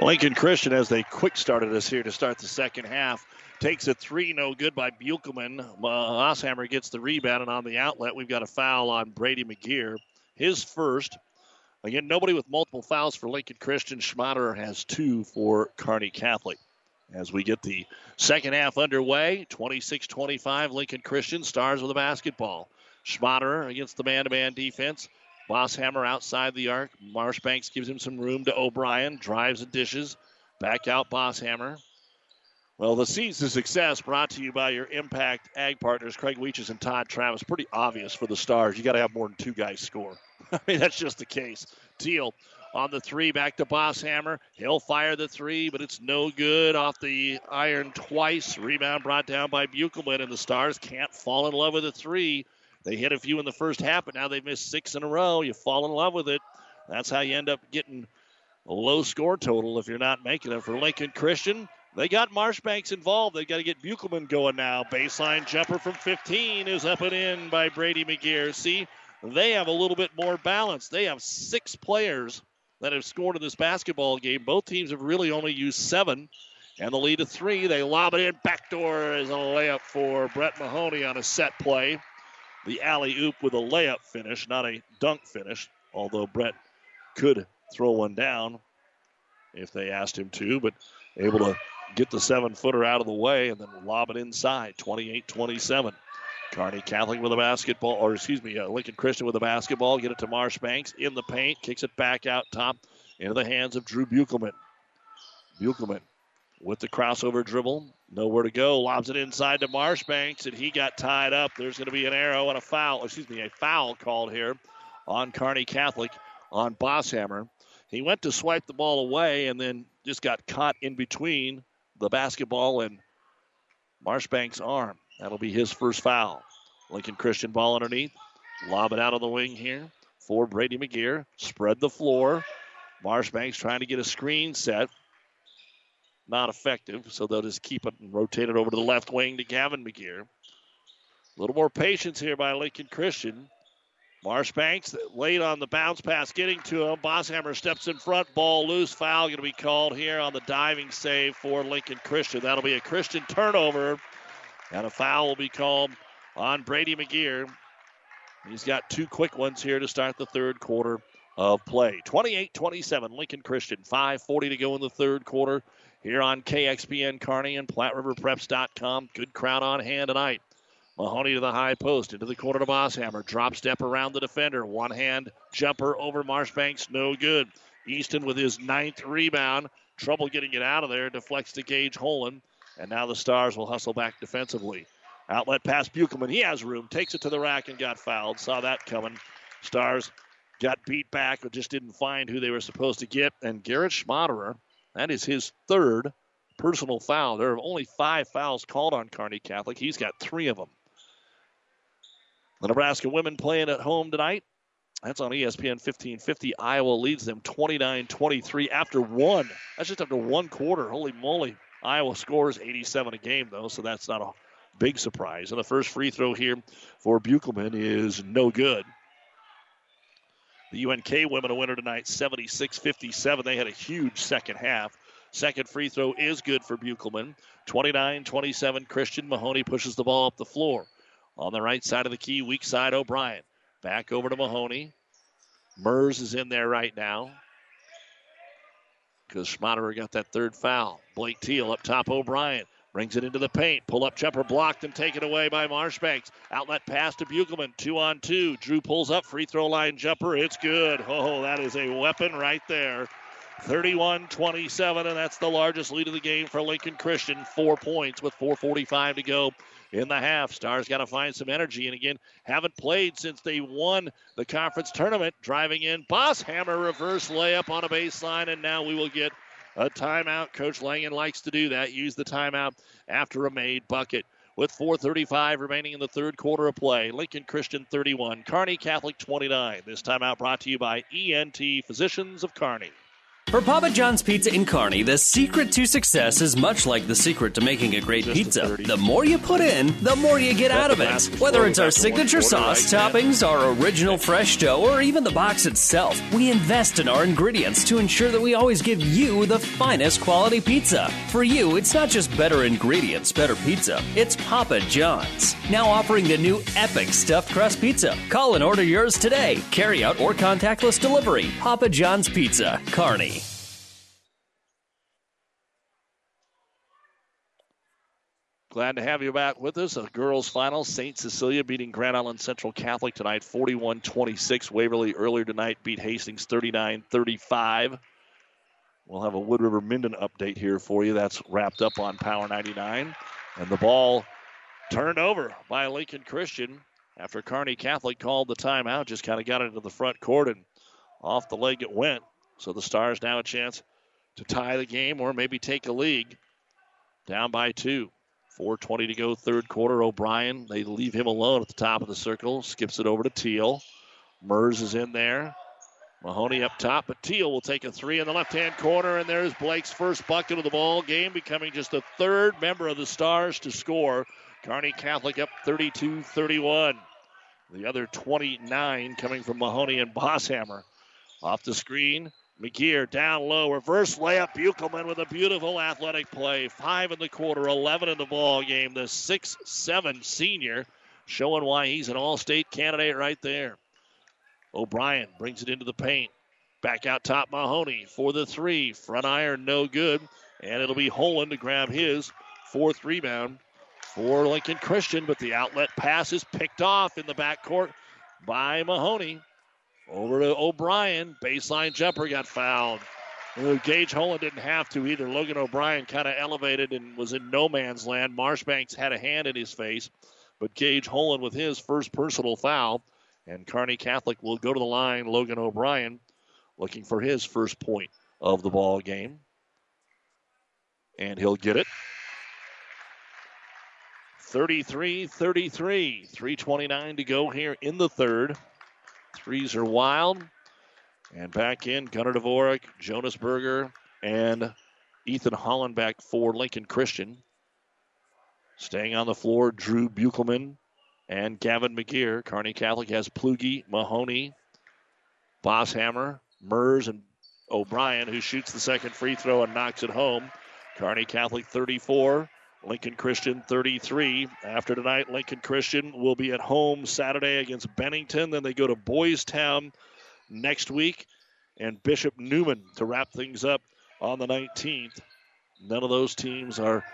Lincoln Christian, as they quick started us here to start the second half, takes a 3, no good by Buechelman. Bosshammer gets the rebound, and on the outlet, we've got a foul on Brady McGeer, his first. Again, nobody with multiple fouls for Lincoln Christian. Schmaderer has 2 for Kearney Catholic. As we get the second half underway, 26-25, Lincoln Christian, Stars with the basketball. Schmaderer against the man-to-man defense. Bosshammer outside the arc. Marshbanks gives him some room to O'Brien. Drives and dishes. Back out Bosshammer. Well, the Seeds to Success brought to you by your Impact Ag partners, Craig Weeches and Todd Travis. Pretty obvious for the Stars. You got to have more than 2 guys score. I mean, that's just the case. Teal on the 3, back to Bosshammer. He'll fire the 3, but it's no good. Off the iron twice. Rebound brought down by Buechelman, and the Stars can't fall in love with a 3. They hit a few in the first half, but now they've missed 6 in a row. You fall in love with it. That's how you end up getting a low score total if you're not making it. For Lincoln Christian, they got Marshbanks involved. They've got to get Buechelman going now. Baseline jumper from 15 is up and in by Brady McGeer. See, they have a little bit more balance. They have 6 players that have scored in this basketball game. Both teams have really only used 7. And the lead of 3, they lob it in. Backdoor is a layup for Brett Mahoney on a set play. The alley-oop with a layup finish, not a dunk finish, although Brett could throw one down if they asked him to, but able to get the 7-footer out of the way and then lob it inside, 28-27. Kearney Catholic with a basketball, or excuse me, Lincoln Christian with a basketball. Get it to Marshbanks in the paint, kicks it back out top into the hands of Drew Buechelman. Buechelman with the crossover dribble. Nowhere to go. Lobs it inside to Marshbanks, and he got tied up. There's going to be an arrow and a foul. Excuse me, a foul called here on Kearney Catholic on Bosshammer. He went to swipe the ball away and then just got caught in between the basketball and Marshbanks' arm. That'll be his first foul. Lincoln Christian ball underneath. Lob it out on the wing here for Brady McGeer. Spread the floor. Marshbanks trying to get a screen set. Not effective, so they'll just keep it and rotate it over to the left wing to Gavin McGeer. A little more patience here by Lincoln Christian. Marshbanks late on the bounce pass, getting to him. Bosshammer steps in front, ball loose, foul going to be called here on the diving save for Lincoln Christian. That'll be a Christian turnover, and a foul will be called on Brady McGeer. He's got 2 quick ones here to start the third quarter of play. 28-27, Lincoln Christian, 5:40 to go in the third quarter. Here on KXPN Kearney and PlatteRiverPreps.com. Good crowd on hand tonight. Mahoney to the high post, into the corner to Bosshammer. Drop step around the defender. One-hand jumper over Marshbanks. No good. Easton with his 9th rebound. Trouble getting it out of there. Deflects to Gage Holen. And now the Stars will hustle back defensively. Outlet pass Buechelman. He has room. Takes it to the rack and got fouled. Saw that coming. Stars got beat back, but just didn't find who they were supposed to get. And Garrett Schmaderer, that is his 3rd personal foul. There are only 5 fouls called on Kearney Catholic. He's got 3 of them. The Nebraska women playing at home tonight. That's on ESPN 1550. Iowa leads them 29-23 after 1. That's just after 1 quarter. Holy moly. Iowa scores 87 a game, though, so that's not a big surprise. And the first free throw here for Buechelman is no good. The UNK women a winner tonight, 76-57. They had a huge second half. Second free throw is good for Buechelman. 29-27, Christian. Mahoney pushes the ball up the floor. On the right side of the key, weak side, O'Brien. Back over to Mahoney. Mers is in there right now because Schmaderer got that third foul. Blake Teal up top, O'Brien. Brings it into the paint. Pull-up jumper blocked and taken away by Marshbanks. Outlet pass to Buechelman. 2-on-2. Drew pulls up. Free throw line jumper. It's good. Oh, that is a weapon right there. 31-27, and that's the largest lead of the game for Lincoln Christian. 4 points with 4:45 to go in the half. Stars got to find some energy, and again, haven't played since they won the conference tournament. Driving in, Bosshammer reverse layup on a baseline, and now we will get a timeout. Coach Langan likes to do that. Use the timeout after a made bucket. With 4:35 remaining in the third quarter of play, Lincoln Christian 31, Kearney Catholic 29. This timeout brought to you by ENT Physicians of Kearney. For Papa John's Pizza in Kearney, the secret to success is much like the secret to making a great pizza. The more you put in, the more you get out of it. Whether it's our signature sauce, toppings, our original fresh dough, or even the box itself, we invest in our ingredients to ensure that we always give you the finest quality pizza. For you, it's not just better ingredients, better pizza. It's Papa John's. Now offering the new epic stuffed crust pizza. Call and order yours today. Carry out or contactless delivery. Papa John's Pizza, Kearney. Glad to have you back with us. A girls' final, St. Cecilia beating Grand Island Central Catholic tonight, 41-26. Waverly earlier tonight beat Hastings 39-35. We'll have a Wood River Minden update here for you. That's wrapped up on Power 99. And the ball turned over by Lincoln Christian after Kearney Catholic called the timeout, just kind of got it into the front court and off the leg it went. So the Stars now a chance to tie the game or maybe take a lead. Down by two. 4:20 to go, third quarter. O'Brien, they leave him alone at the top of the circle. Skips it over to Teal. Mers is in there. Mahoney up top, but Teal will take a three in the left-hand corner, and there's Blake's first bucket of the ball game, becoming just the third member of the Stars to score. Kearney Catholic up 32-31. The other 29 coming from Mahoney and Bosshammer. Off the screen. McGeer down low, reverse layup. Buechelman with a beautiful athletic play. 5 in the quarter, 11 in the ball game. The 6'7" senior showing why he's an all-state candidate right there. O'Brien brings it into the paint. Back out top, Mahoney for the three. Front iron, no good. And it'll be Holen to grab his fourth rebound for Lincoln Christian, but the outlet pass is picked off in the backcourt by Mahoney. Over to O'Brien, baseline jumper got fouled. Gage Holen didn't have to either. Logan O'Brien kind of elevated and was in no man's land. Marshbanks had a hand in his face, but Gage Holen with his first personal foul, and Kearney Catholic will go to the line. Logan O'Brien looking for his first point of the ball game, and he'll get it. 33-33, 3:29 to go here in the third. Threes are wild. And back in, Gunnar Dvorak, Jonas Berger, and Ethan Hollenbeck for Lincoln Christian. Staying on the floor, Drew Buechelman and Gavin McGeer. Kearney Catholic has Ploogie, Mahoney, Bosshammer, Mers, and O'Brien, who shoots the second free throw and knocks it home. Kearney Catholic 34, Lincoln Christian 33. After tonight, Lincoln Christian will be at home Saturday against Bennington. Then they go to Boys Town next week and Bishop Newman to wrap things up on the 19th. None of those teams are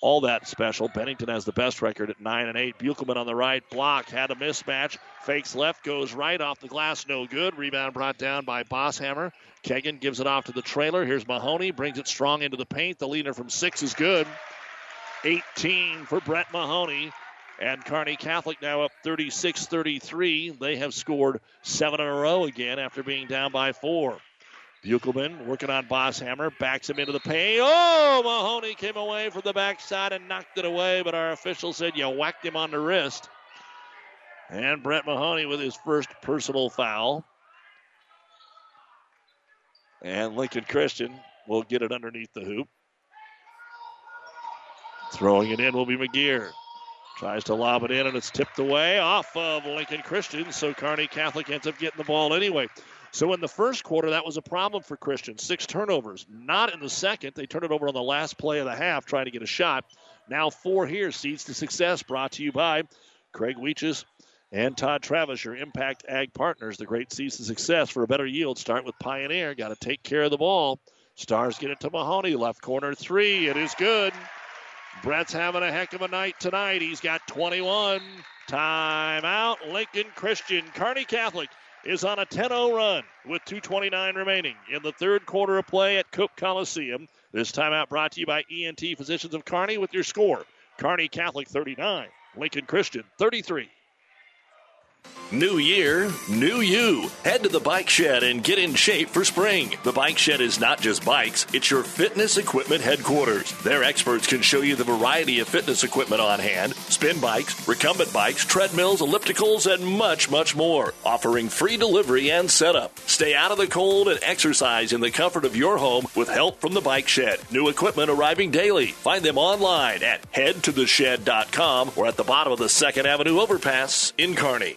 all that special. Bennington has the best record at 9-8. Buechelman on the right block had a mismatch. Fakes left, goes right off the glass. No good. Rebound brought down by Bosshammer. Kegan gives it off to the trailer. Here's Mahoney. Brings it strong into the paint. The leader from 6 is good. 18 for Brett Mahoney, and Kearney Catholic now up 36-33. They have scored 7 in a row again after being down by 4. Buechelman working on Bosshammer, backs him into the paint. Oh, Mahoney came away from the backside and knocked it away, but our official said you whacked him on the wrist. And Brett Mahoney with his first personal foul. And Lincoln Christian will get it underneath the hoop. Throwing it in will be McGeer. Tries to lob it in, and it's tipped away off of Lincoln Christian, so Kearney Catholic ends up getting the ball anyway. So in the first quarter, that was a problem for Christian. 6 turnovers. Not in the second. They turned it over on the last play of the half, trying to get a shot. Now 4 here. Seeds to success brought to you by Craig Weeches and Todd Travis, your Impact Ag partners. The great season success for a better yield start with Pioneer. Got to take care of the ball. Stars get it to Mahoney. Left corner three. It is good. Brett's having a heck of a night tonight. He's got 21. Timeout. Lincoln Christian. Kearney Catholic is on a 10-0 run with 2:29 remaining in the third quarter of play at Cope Coliseum. This timeout brought to you by ENT Physicians of Kearney with your score. Kearney Catholic 39, Lincoln Christian 33. New year, new you. Head to the Bike Shed and get in shape for spring. The Bike Shed is not just bikes, it's your fitness equipment headquarters. Their experts can show you the variety of fitness equipment on hand, spin bikes, recumbent bikes, treadmills, ellipticals, and much, much more. Offering free delivery and setup. Stay out of the cold and exercise in the comfort of your home with help from the Bike Shed. New equipment arriving daily. Find them online at headtotheshed.com or at the bottom of the 2nd Avenue overpass in Kearney.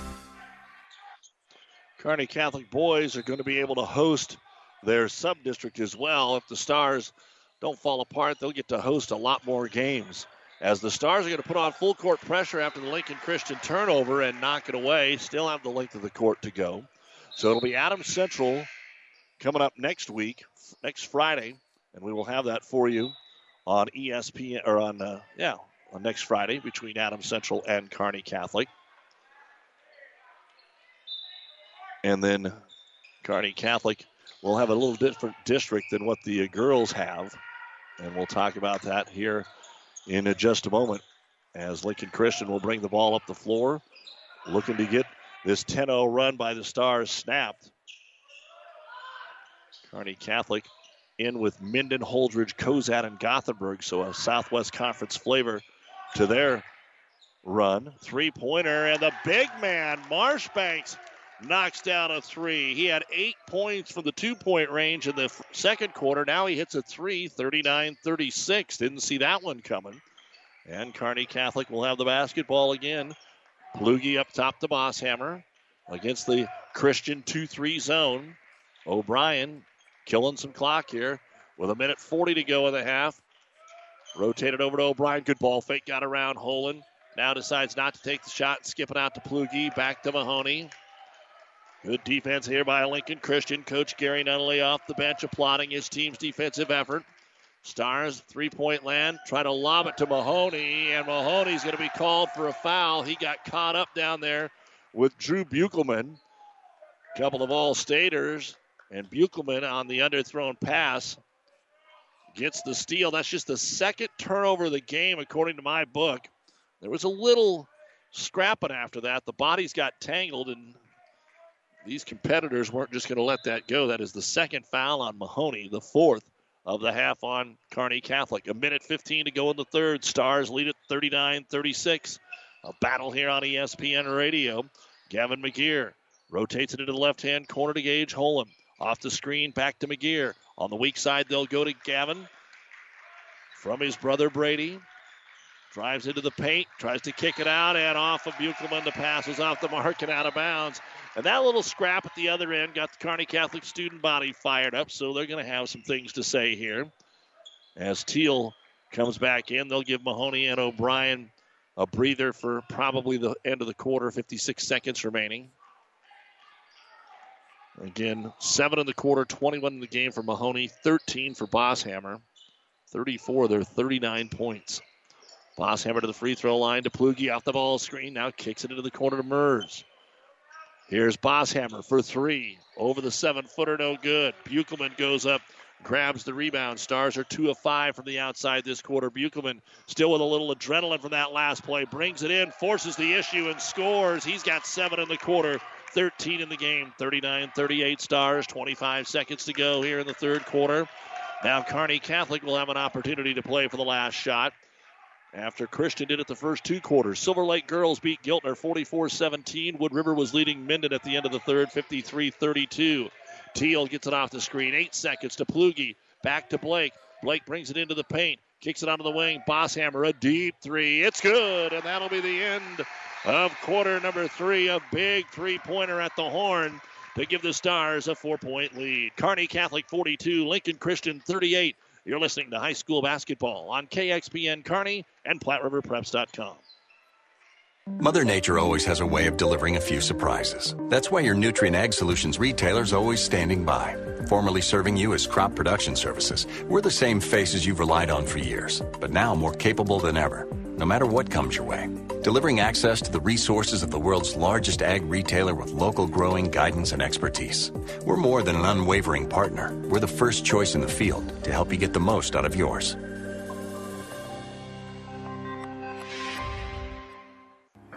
Kearney Catholic boys are going to be able to host their sub-district as well. If the Stars don't fall apart, they'll get to host a lot more games. As the Stars are going to put on full-court pressure after the Lincoln Christian turnover and knock it away, still have the length of the court to go. So it'll be Adams Central coming up next week, next Friday, and we will have that for you on ESPN, or on next Friday between Adams Central and Kearney Catholic. And then Kearney Catholic will have a little different district than what the girls have. And we'll talk about that here in just a moment as Lincoln Christian will bring the ball up the floor, looking to get this 10-0 run by the Stars snapped. Kearney Catholic in with Minden, Holdridge, Cozad, and Gothenburg. So a Southwest Conference flavor to their run. Three-pointer, and the big man, Marshbanks, knocks down a three. He had 8 points from the two-point range in the second quarter. Now he hits a three, 39-36. Didn't see that one coming. And Kearney Catholic will have the basketball again. Ploogie up top to Bosshammer against the Christian 2-3 zone. O'Brien killing some clock here with 1:40 to go in the half. Rotated over to O'Brien. Good ball fake. Got around Holen. Now decides not to take the shot. Skipping out to Ploogie. Back to Mahoney. Good defense here by Lincoln Christian. Coach Gary Nunnally off the bench applauding his team's defensive effort. Stars, three-point land, try to lob it to Mahoney, and Mahoney's going to be called for a foul. He got caught up down there with Drew Buechelman. Couple of All-Staters, and Buechelman on the underthrown pass gets the steal. That's just the second turnover of the game, according to my book. There was a little scrapping after that. The bodies got tangled, and these competitors weren't just going to let that go. That is the second foul on Mahoney, the fourth of the half on Kearney Catholic. 1:15 to go in the third. Stars lead at 39-36. A battle here on ESPN Radio. Gavin McGeer rotates it into the left-hand corner to Gage Holen. Off the screen, back to McGeer. On the weak side, they'll go to Gavin from his brother Brady. Drives into the paint, tries to kick it out, and off of Buechelman. The pass is off the mark and out of bounds. And that little scrap at the other end got the Kearney Catholic student body fired up, so they're going to have some things to say here. As Teal comes back in, they'll give Mahoney and O'Brien a breather for probably the end of the quarter, 56 seconds remaining. Again, 7 in the quarter, 21 in the game for Mahoney, 13 for Bosshammer, 34 of their 39 points. Bosshammer to the free throw line to Ploogie off the ball screen. Now kicks it into the corner to Mers. Here's Bosshammer for three. Over the 7-footer, no good. Buechelman goes up, grabs the rebound. Stars are 2 of 5 from the outside this quarter. Buechelman still with a little adrenaline from that last play. Brings it in, forces the issue, and scores. He's got 7 in the quarter, 13 in the game. 39-38 Stars, 25 seconds to go here in the third quarter. Now Kearney Catholic will have an opportunity to play for the last shot. after Christian did it the first two quarters. Silver Lake girls beat Giltner 44-17. Wood River was leading Minden at the end of the third, 53-32. Teal gets it off the screen. 8 seconds to Ploogie. Back to Blake. Blake brings it into the paint. Kicks it onto the wing. Bosshammer, a deep three. It's good, and that'll be the end of quarter number three. A big three-pointer at the horn to give the Stars a 4-point lead. Kearney Catholic 42, Lincoln Christian 38. You're listening to High School Basketball on KXPN Kearney and PlatteRiverPreps.com. Mother Nature always has a way of delivering a few surprises. That's why your Nutrien Ag Solutions retailer's always standing by, formerly serving you as crop production services. We're the same faces you've relied on for years, but now more capable than ever, no matter what comes your way. Delivering access to the resources of the world's largest ag retailer with local growing guidance and expertise. We're more than an unwavering partner. We're the first choice in the field to help you get the most out of yours.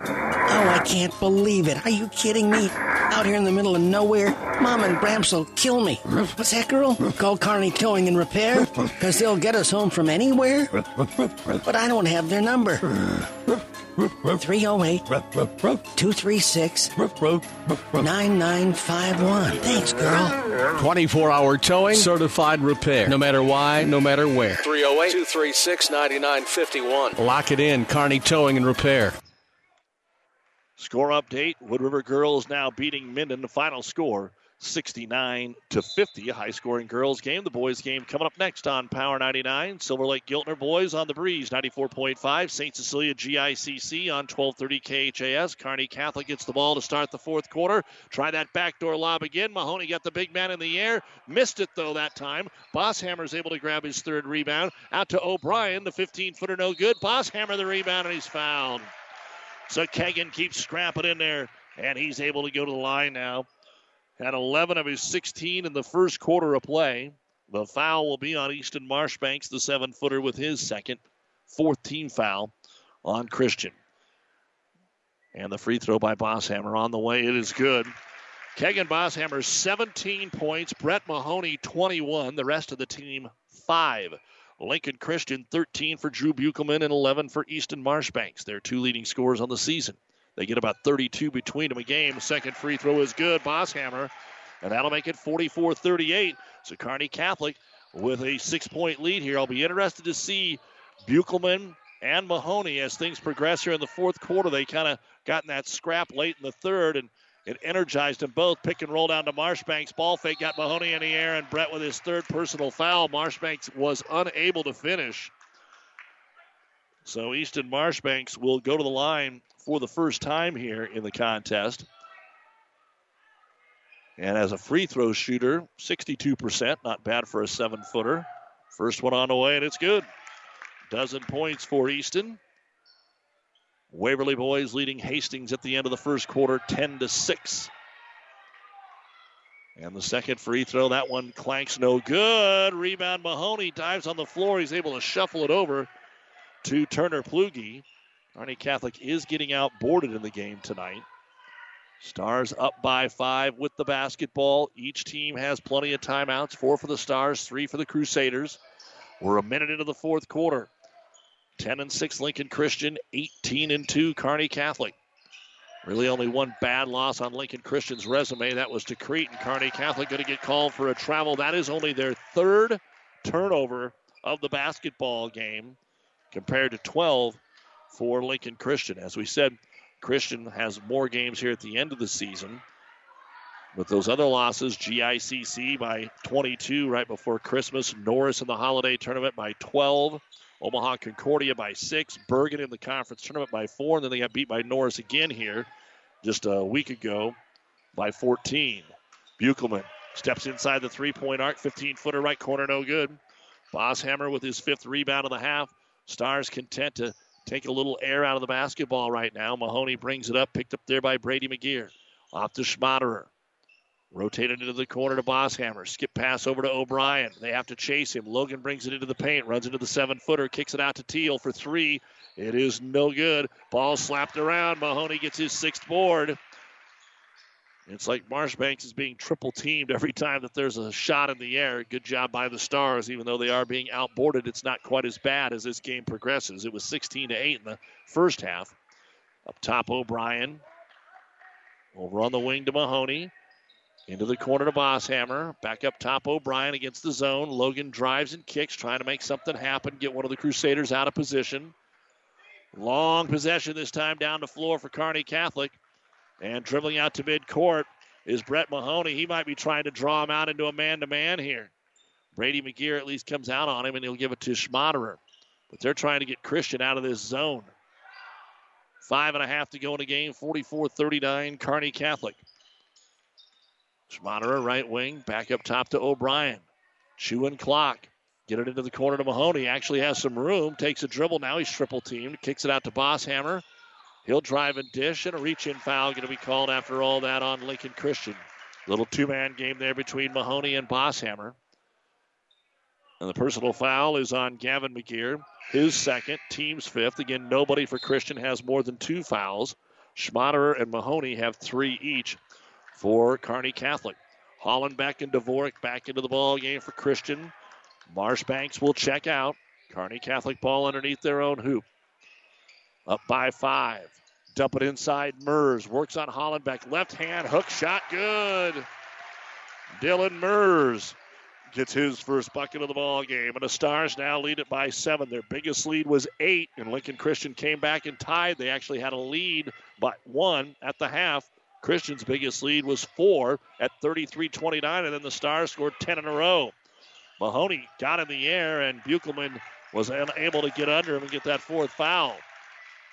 I can't believe it. Are you kidding me? Out here in the middle of nowhere, Mom and Bramps will kill me. What's that, girl? Call Kearney Towing and Repair? Because they'll get us home from anywhere? But I don't have their number. 308-236-9951. Thanks, girl. 24-hour towing, certified repair. No matter why, no matter where. 308-236-9951. Lock it in, Kearney Towing and Repair. Score update, Wood River girls now beating Minden. The final score, 69-50. A high-scoring girls game. The boys game coming up next on Power 99. Silver Lake Giltner boys on the breeze, 94.5. St. Cecilia GICC on 1230 KHAS. Kearney Catholic gets the ball to start the fourth quarter. Try that backdoor lob again. Mahoney got the big man in the air. Missed it, though, that time. Bosshammer's able to grab his third rebound. Out to O'Brien. The 15-footer no good. Bosshammer the rebound, and he's fouled. So Kegan keeps scrapping in there, and he's able to go to the line now. Had 11 of his 16 in the first quarter of play. The foul will be on Easton Marshbanks, the 7-footer, with his second, 4th team foul on Christian. And the free throw by Bosshammer on the way. It is good. Kegan Bosshammer, 17 points. Brett Mahoney, 21. The rest of the team, 5. Lincoln Christian, 13 for Drew Buechelman and 11 for Easton Marshbanks. They're two leading scorers on the season. They get about 32 between them a game. Second free throw is good. Bosshammer, and that'll make it 44-38. So Kearney Catholic with a 6-point lead here. I'll be interested to see Buechelman and Mahoney as things progress here in the fourth quarter. They kind of got in that scrap late in the third, and it energized them both. Pick and roll down to Marshbanks. Ball fake got Mahoney in the air, and Brett with his third personal foul. Marshbanks was unable to finish. So Easton Marshbanks will go to the line for the first time here in the contest. And as a free throw shooter, 62%. Not bad for a 7-footer. First one on the way, and it's good. 12 points for Easton. Waverly boys leading Hastings at the end of the first quarter, 10-6. And the second free throw, that one clanks no good. Rebound, Mahoney dives on the floor. He's able to shuffle it over to Turner Ploogie. Kearney Catholic is getting outboarded in the game tonight. Stars up by 5 with the basketball. Each team has plenty of timeouts. 4 for the Stars, 3 for the Crusaders. We're a minute into the fourth quarter. 10-6 Lincoln Christian, 18-2 Kearney Catholic. Really only one bad loss on Lincoln Christian's resume. That was to Creighton. Kearney Catholic going to get called for a travel. That is only their third turnover of the basketball game compared to 12 for Lincoln Christian. As we said, Christian has more games here at the end of the season. With those other losses, GICC by 22 right before Christmas, Norris in the holiday tournament by 12, Omaha Concordia by 6, Bergen in the conference tournament by 4, and then they got beat by Norris again here just a week ago by 14. Buechelman steps inside the three-point arc, 15-footer right corner, no good. Bosshammer with his 5th rebound of the half. Stars content to take a little air out of the basketball right now. Mahoney brings it up, picked up there by Brady McGeer. Off to Schmaderer. Rotated into the corner to Bosshammer. Skip pass over to O'Brien. They have to chase him. Logan brings it into the paint, runs into the 7-footer, kicks it out to Teal for 3. It is no good. Ball slapped around. Mahoney gets his 6th board. It's like Marshbanks is being triple teamed every time that there's a shot in the air. Good job by the Stars. Even though they are being outboarded, it's not quite as bad as this game progresses. It was 16-8 in the first half. Up top, O'Brien. Over on the wing to Mahoney. Into the corner to Bosshammer. Back up top, O'Brien against the zone. Logan drives and kicks, trying to make something happen. Get one of the Crusaders out of position. Long possession this time down the floor for Kearney Catholic. And dribbling out to midcourt is Brett Mahoney. He might be trying to draw him out into a man-to-man here. Brady McGeer at least comes out on him, and he'll give it to Schmaderer. But they're trying to get Christian out of this zone. 5:30 to go in the game, 44-39, Kearney Catholic. Schmaderer, right wing, back up top to O'Brien. Chewing clock. Get it into the corner to Mahoney. Actually has some room. Takes a dribble. Now he's triple-teamed. Kicks it out to Bosshammer. He'll drive and dish, and a reach-in foul going to be called after all that on Lincoln Christian. Little two-man game there between Mahoney and Bosshammer. And the personal foul is on Gavin McGeer. His second, team's fifth. Again, nobody for Christian has more than two fouls. Schmaderer and Mahoney have three each for Kearney Catholic. Hollenbeck and Dvorak back into the ball game for Christian. Marshbanks will check out. Kearney Catholic ball underneath their own hoop. Up by five. Dump it inside. Mers works on Hollenbeck. Left hand hook shot. Good. Dylan Mers gets his first bucket of the ball game, and the Stars now lead it by 7. Their biggest lead was 8, and Lincoln Christian came back and tied. They actually had a lead by 1 at the half. Christian's biggest lead was 4 at 33-29, and then the Stars scored 10 in a row. Mahoney got in the air, and Buechelman was unable to get under him and get that fourth foul.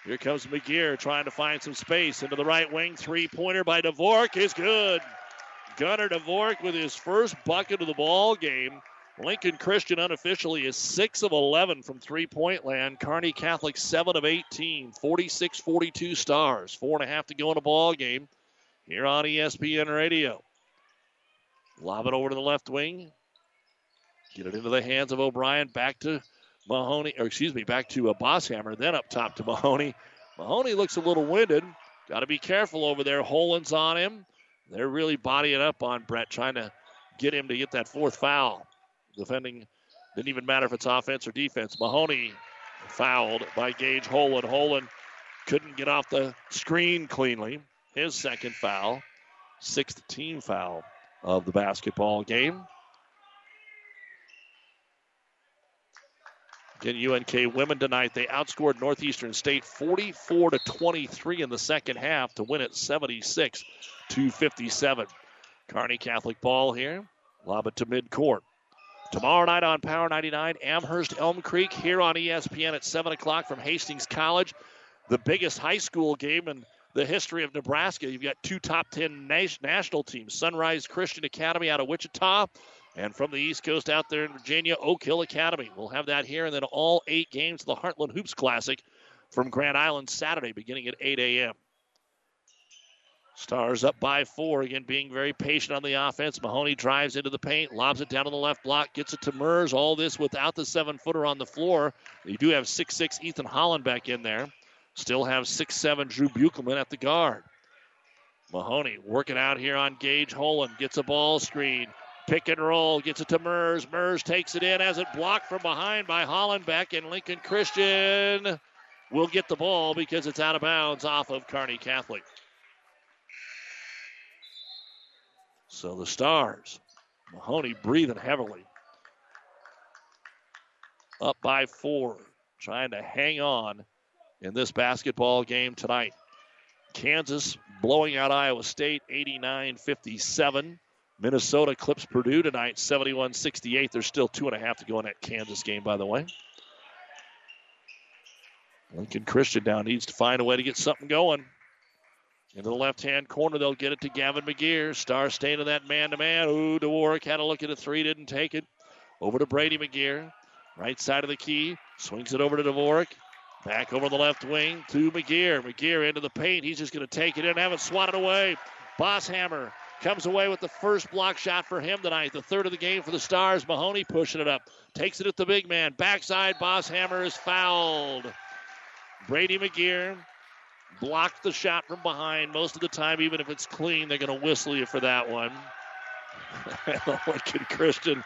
Here comes McGeer trying to find some space into the right wing. Three-pointer by Dvorak is good. Gunnar Dvorak with his first bucket of the ball game. Lincoln Christian unofficially is 6 of 11 from three-point land. Kearney Catholic 7 of 18, 46-42 Stars. 4:30 to go in a ball game here on ESPN Radio. Lob it over to the left wing. Get it into the hands of O'Brien. Back to Mahoney, or excuse me, back to Bosshammer, then up top to Mahoney. Mahoney looks a little winded. Got to be careful over there. Holen's on him. They're really bodying up on Brett, trying to get him to get that fourth foul. Defending, didn't even matter if it's offense or defense. Mahoney fouled by Gage Holen. Holen couldn't get off the screen cleanly. His second foul, 6th team foul of the basketball game. Again, UNK women tonight, they outscored Northeastern State 44-23 in the second half to win at 76-57. Kearney Catholic ball here. Lob it to midcourt. Tomorrow night on Power 99, Amherst Elm Creek here on ESPN at 7 o'clock from Hastings College. The biggest high school game in the history of Nebraska. You've got two top 10 national teams, Sunrise Christian Academy out of Wichita, and from the East Coast out there in Virginia, Oak Hill Academy. We'll have that here. And then all 8 games of the Heartland Hoops Classic from Grand Island Saturday beginning at 8 a.m. Stars up by 4. Again, being very patient on the offense. Mahoney drives into the paint, lobs it down on the left block, gets it to Mers. All this without the 7-footer on the floor. You do have 6'6" Ethan Hollenbeck in there. Still have 6'7" Drew Buechelman at the guard. Mahoney working out here on Gage Holen. Gets a ball screen. Pick and roll, gets it to Mers. Mers takes it in, has it blocked from behind by Hollenbeck, and Lincoln Christian will get the ball because it's out of bounds off of Kearney Catholic. So the Stars, Mahoney breathing heavily. Up by 4, trying to hang on in this basketball game tonight. Kansas blowing out Iowa State 89-57. Minnesota clips Purdue tonight, 71-68. There's still 2:30 to go in that Kansas game, by the way. Lincoln Christian now needs to find a way to get something going. Into the left-hand corner, they'll get it to Gavin McGeer. Star staying in that man-to-man. Ooh, Dvorak had a look at a three, didn't take it. Over to Brady McGeer. Right side of the key. Swings it over to Dvorak. Back over the left wing to McGeer. McGeer into the paint. He's just going to take it in, have it swatted away. Bosshammer comes away with the first block shot for him tonight. The third of the game for the Stars. Mahoney pushing it up. Takes it at the big man. Backside, Bosshammer is fouled. Brady McGeer block the shot from behind most of the time. Even if it's clean, they're going to whistle you for that one. The Lincoln Christian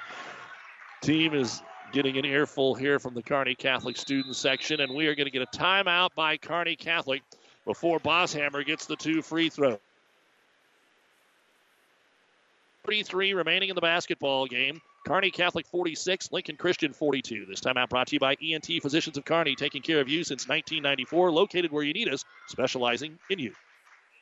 team is getting an earful here from the Kearney Catholic student section, and we are going to get a timeout by Kearney Catholic before Bosshammer gets the two free throws. 33 remaining in the basketball game. Kearney Catholic 46, Lincoln Christian 42. This timeout brought to you by ENT Physicians of Kearney, taking care of you since 1994, located where you need us, specializing in you.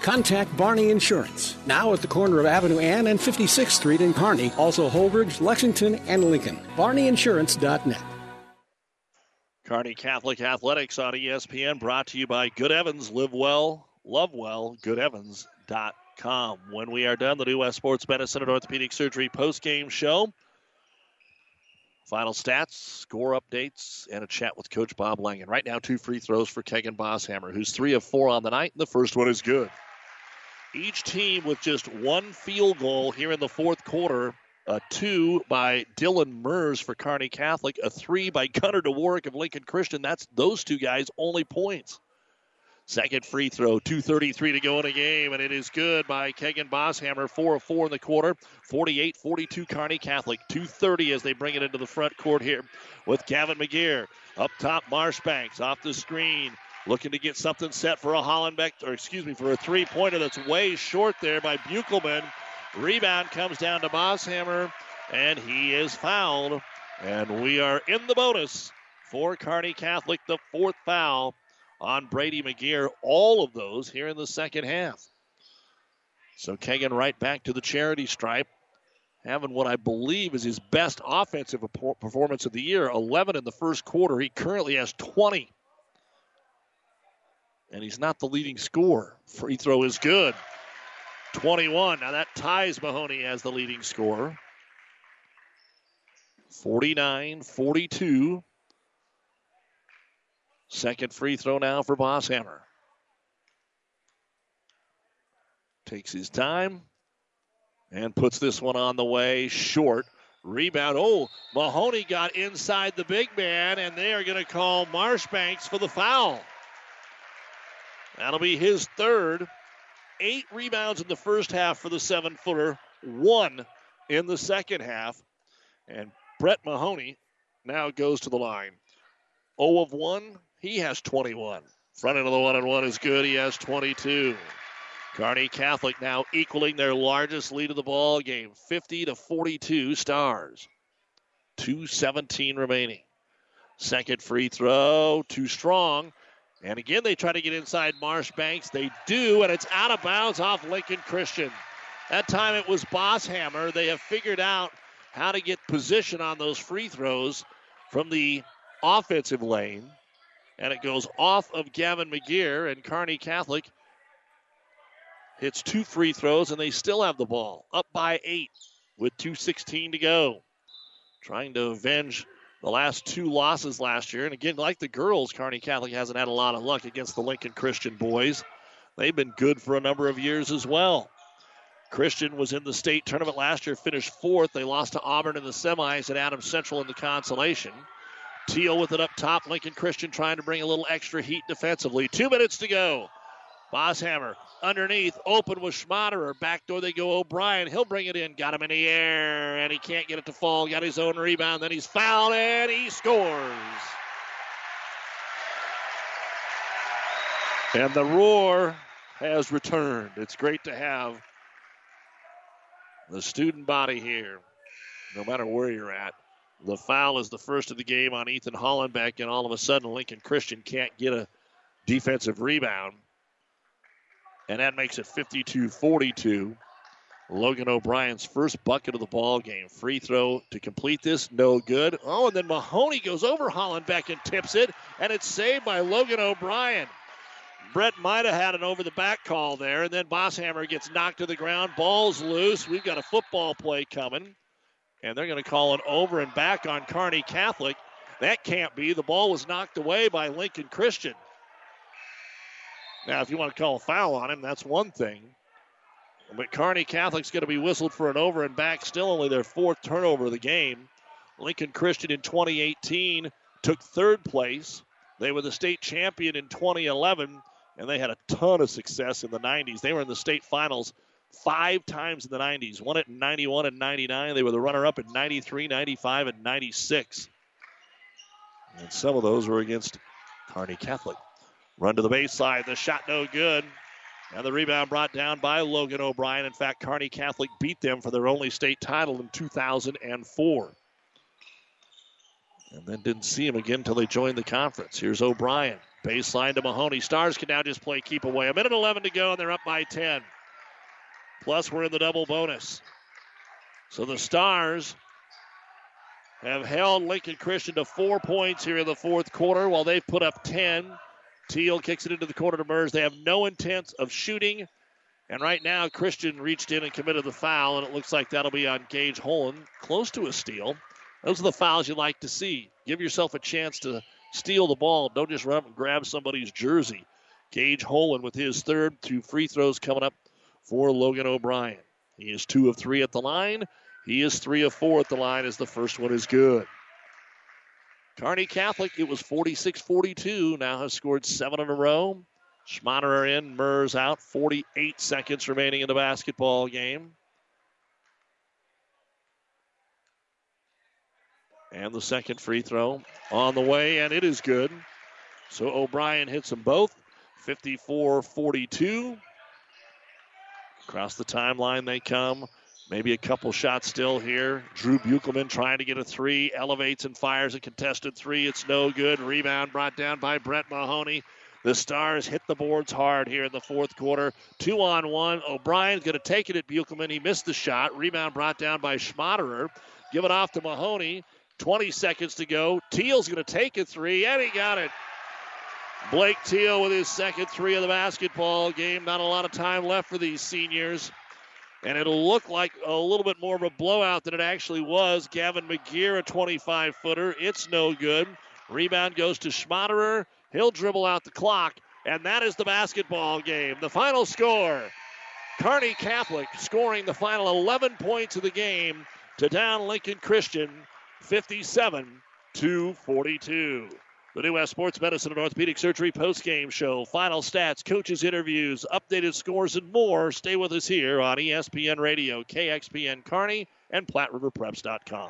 Contact Barney Insurance. Now at the corner of Avenue Ann and 56th Street in Kearney. Also Holdridge, Lexington, and Lincoln. BarneyInsurance.net. Kearney Catholic Athletics on ESPN brought to you by Good Evans. Live well, love well, goodevans.com. When we are done, the New West Sports Medicine and Orthopedic Surgery postgame show. Final stats, score updates, and a chat with Coach Bob Lang. And right now, two free throws for Kegan Bosshammer, who's 3 of 4 on the night, and the first one is good. Each team with just one field goal here in the fourth quarter, a 2 by Dylan Mers for Kearney Catholic, a 3 by Gunnar Dvorak of Lincoln Christian. That's those two guys' only points. Second free throw, 2:33 to go in a game, and it is good by Kegan Bosshammer, 4 of 4 in the quarter, 48-42 Kearney Catholic, 2:30 as they bring it into the front court here with Gavin McGeer. Up top, Marshbanks off the screen, looking to get something set for a Hollenbeck, or excuse me, for a three-pointer that's way short there by Buechelman. Rebound comes down to Bosshammer, and he is fouled. And we are in the bonus for Kearney Catholic, the fourth foul on Brady McGeer, all of those here in the second half. So Kegan right back to the charity stripe, having what I believe is his best offensive performance of the year, 11 in the first quarter. He currently has 20. And he's not the leading scorer. Free throw is good. 21. Now that ties Mahoney as the leading scorer. 49-42. Second free throw now for Bosshammer. Takes his time and puts this one on the way short. Rebound. Oh, Mahoney got inside the big man, and they are going to call Marshbanks for the foul. That'll be his third. 8 rebounds in the first half for the 7-footer, 1 in the second half. And Brett Mahoney now goes to the line. 0 of 1. He has 21. Front end of the 1-on-1 is good. He has 22. Kearney Catholic now equaling their largest lead of the ball game, 50-42 Stars. 2:17 remaining. Second free throw, too strong. And again, they try to get inside Marshbanks. They do, and it's out of bounds off Lincoln Christian. That time it was Bosshammer. They have figured out how to get position on those free throws from the offensive lane. And it goes off of Gavin McGeer, and Kearney Catholic hits 2 free throws, and they still have the ball. Up by 8 with 2:16 to go. Trying to avenge the last 2 losses last year. And again, like the girls, Kearney Catholic hasn't had a lot of luck against the Lincoln Christian boys. They've been good for a number of years as well. Christian was in the state tournament last year, finished 4th. They lost to Auburn in the semis and Adams Central in the consolation. Teal with it up top. Lincoln Christian trying to bring a little extra heat defensively. 2 minutes to go. Bosshammer underneath, open with Schmaderer. Backdoor they go O'Brien. He'll bring it in. Got him in the air, and he can't get it to fall. Got his own rebound. Then he's fouled, and he scores. And the roar has returned. It's great to have the student body here. no matter where you're at. The foul is the first of the game on Ethan Hollenbeck, and all of a sudden Lincoln Christian can't get a defensive rebound. And that makes it 52-42. Logan O'Brien's first bucket of the ball game. Free throw to complete this, no good. Oh, and then Mahoney goes over Hollenbeck and tips it, and it's saved by Logan O'Brien. Brett might have had an over-the-back call there, and then Bosshammer gets knocked to the ground. Ball's loose. We've got a football play coming, and they're going to call an over and back on Kearney Catholic. That can't be. The ball was knocked away by Lincoln Christian. Now, if you want to call a foul on him, that's one thing. But Kearney Catholic's going to be whistled for an over and back, still only their fourth turnover of the game. Lincoln Christian in 2018 took third place. They were the state champion in 2011, and they had a ton of success in the 90s. They were in the state finals 5 times in the 90s, won it in 91 and 99. They were the runner-up in 93, 95, and 96. And some of those were against Kearney Catholic. Run to the baseline. The shot no good. And the rebound brought down by Logan O'Brien. In fact, Kearney Catholic beat them for their only state title in 2004. And then didn't see him again until they joined the conference. Here's O'Brien. Baseline to Mahoney. Stars can now just play keep away. 1:11 to go, and they're up by 10. Plus, we're in the double bonus. So the Stars have held Lincoln Christian to 4 points here in the fourth quarter while they've put up 10. Teal kicks it into the corner to Mers. They have no intent of shooting. And right now, Christian reached in and committed the foul, and it looks like that'll be on Gage Holen. Close to a steal. Those are the fouls you like to see. Give yourself a chance to steal the ball. Don't just run up and grab somebody's jersey. Gage Holen with his third, 2 free throws coming up for Logan O'Brien. He is 2 of 3 at the line. He is 3 of 4 at the line as the first one is good. Kearney Catholic, it was 46-42, now has scored 7 in a row. Schmaderer in, Mers out, 48 seconds remaining in the basketball game. And the second free throw on the way, and it is good. So O'Brien hits them both, 54-42. Across the timeline they come. Maybe a couple shots still here. Drew Buechelman trying to get a three. Elevates and fires a contested three. It's no good. Rebound brought down by Brett Mahoney. The Stars hit the boards hard here in the fourth quarter. 2-on-1. O'Brien's going to take it at Buechelman. He missed the shot. Rebound brought down by Schmaderer. Give it off to Mahoney. 20 seconds to go. Teal's going to take a three, and he got it. Blake Teal with his second three of the basketball game. Not a lot of time left for these seniors. And it'll look like a little bit more of a blowout than it actually was. Gavin McGeer, a 25-footer. It's no good. Rebound goes to Schmaderer. He'll dribble out the clock, and that is the basketball game. The final score, Kearney Catholic scoring the final 11 points of the game to down Lincoln Christian, 57-42. The New West Sports Medicine and Orthopedic Surgery post-game show. Final stats, coaches' interviews, updated scores, and more. Stay with us here on ESPN Radio, KXPN Kearney, and PlatteRiverPreps.com.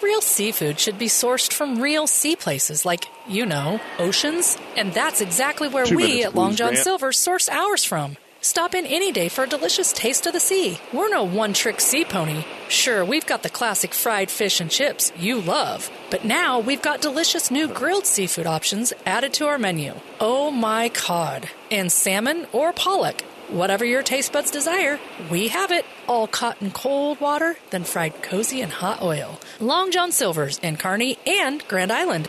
Real seafood should be sourced from real sea places like, you know, Oceans. And that's exactly where we at Long John Silver source ours from. Stop in any day for a delicious taste of the sea. We're no one-trick sea pony. Sure, we've got the classic fried fish and chips you love, but now we've got delicious new grilled seafood options added to our menu. Oh my cod. And salmon or pollock. Whatever your taste buds desire, we have it. All caught in cold water, then fried cozy in hot oil. Long John Silver's in Kearney and Grand Island.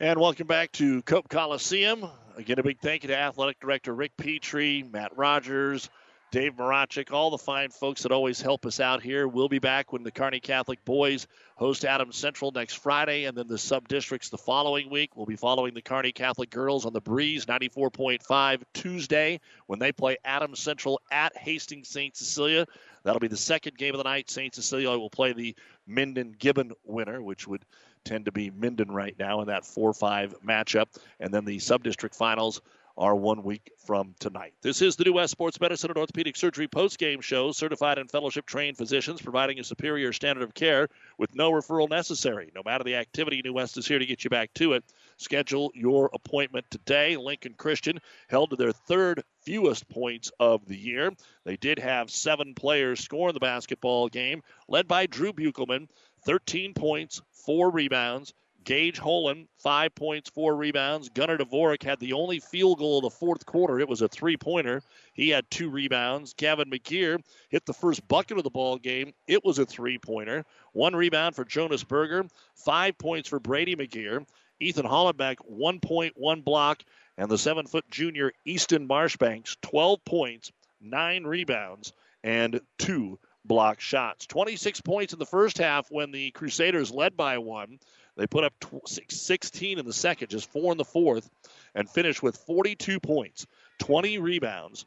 And welcome back to Cope Coliseum. Again, a big thank you to Athletic Director Rick Petrie, Matt Rogers, Dave Marachik, all the fine folks that always help us out here. We'll be back when the Kearney Catholic boys host Adams Central next Friday, and then the sub-districts the following week. We'll be following the Kearney Catholic girls on the Breeze 94.5 Tuesday when they play Adams Central at Hastings St. Cecilia. That'll be the second game of the night. St. Cecilia will play the Minden-Gibbon winner, which would tend to be Minden right now in that 4-5 matchup. And then the sub-district finals are 1 week from tonight. This is the New West Sports Medicine and Orthopedic Surgery post-game show. Certified and fellowship-trained physicians providing a superior standard of care with no referral necessary. No matter the activity, New West is here to get you back to it. Schedule your appointment today. Lincoln Christian held to their third fewest points of the year. They did have seven players score in the basketball game, led by Drew Buechelman, 13 points, 4 rebounds. Gage Holen, 5 points, 4 rebounds. Gunnar Dvorak had the only field goal of the fourth quarter. It was a three-pointer. He had 2 rebounds. Gavin McGeer hit the first bucket of the ball game. It was a three-pointer. 1 rebound for Jonas Berger. 5 points for Brady McGeer. Ethan Hollenbeck, 1.1 block. And the 7-foot junior Easton Marshbanks, 12 points, 9 rebounds, and 2 block shots. 26 points in the first half when the Crusaders led by 1. They put up 16 in the second, just 4 in the fourth, and finished with 42 points, 20 rebounds.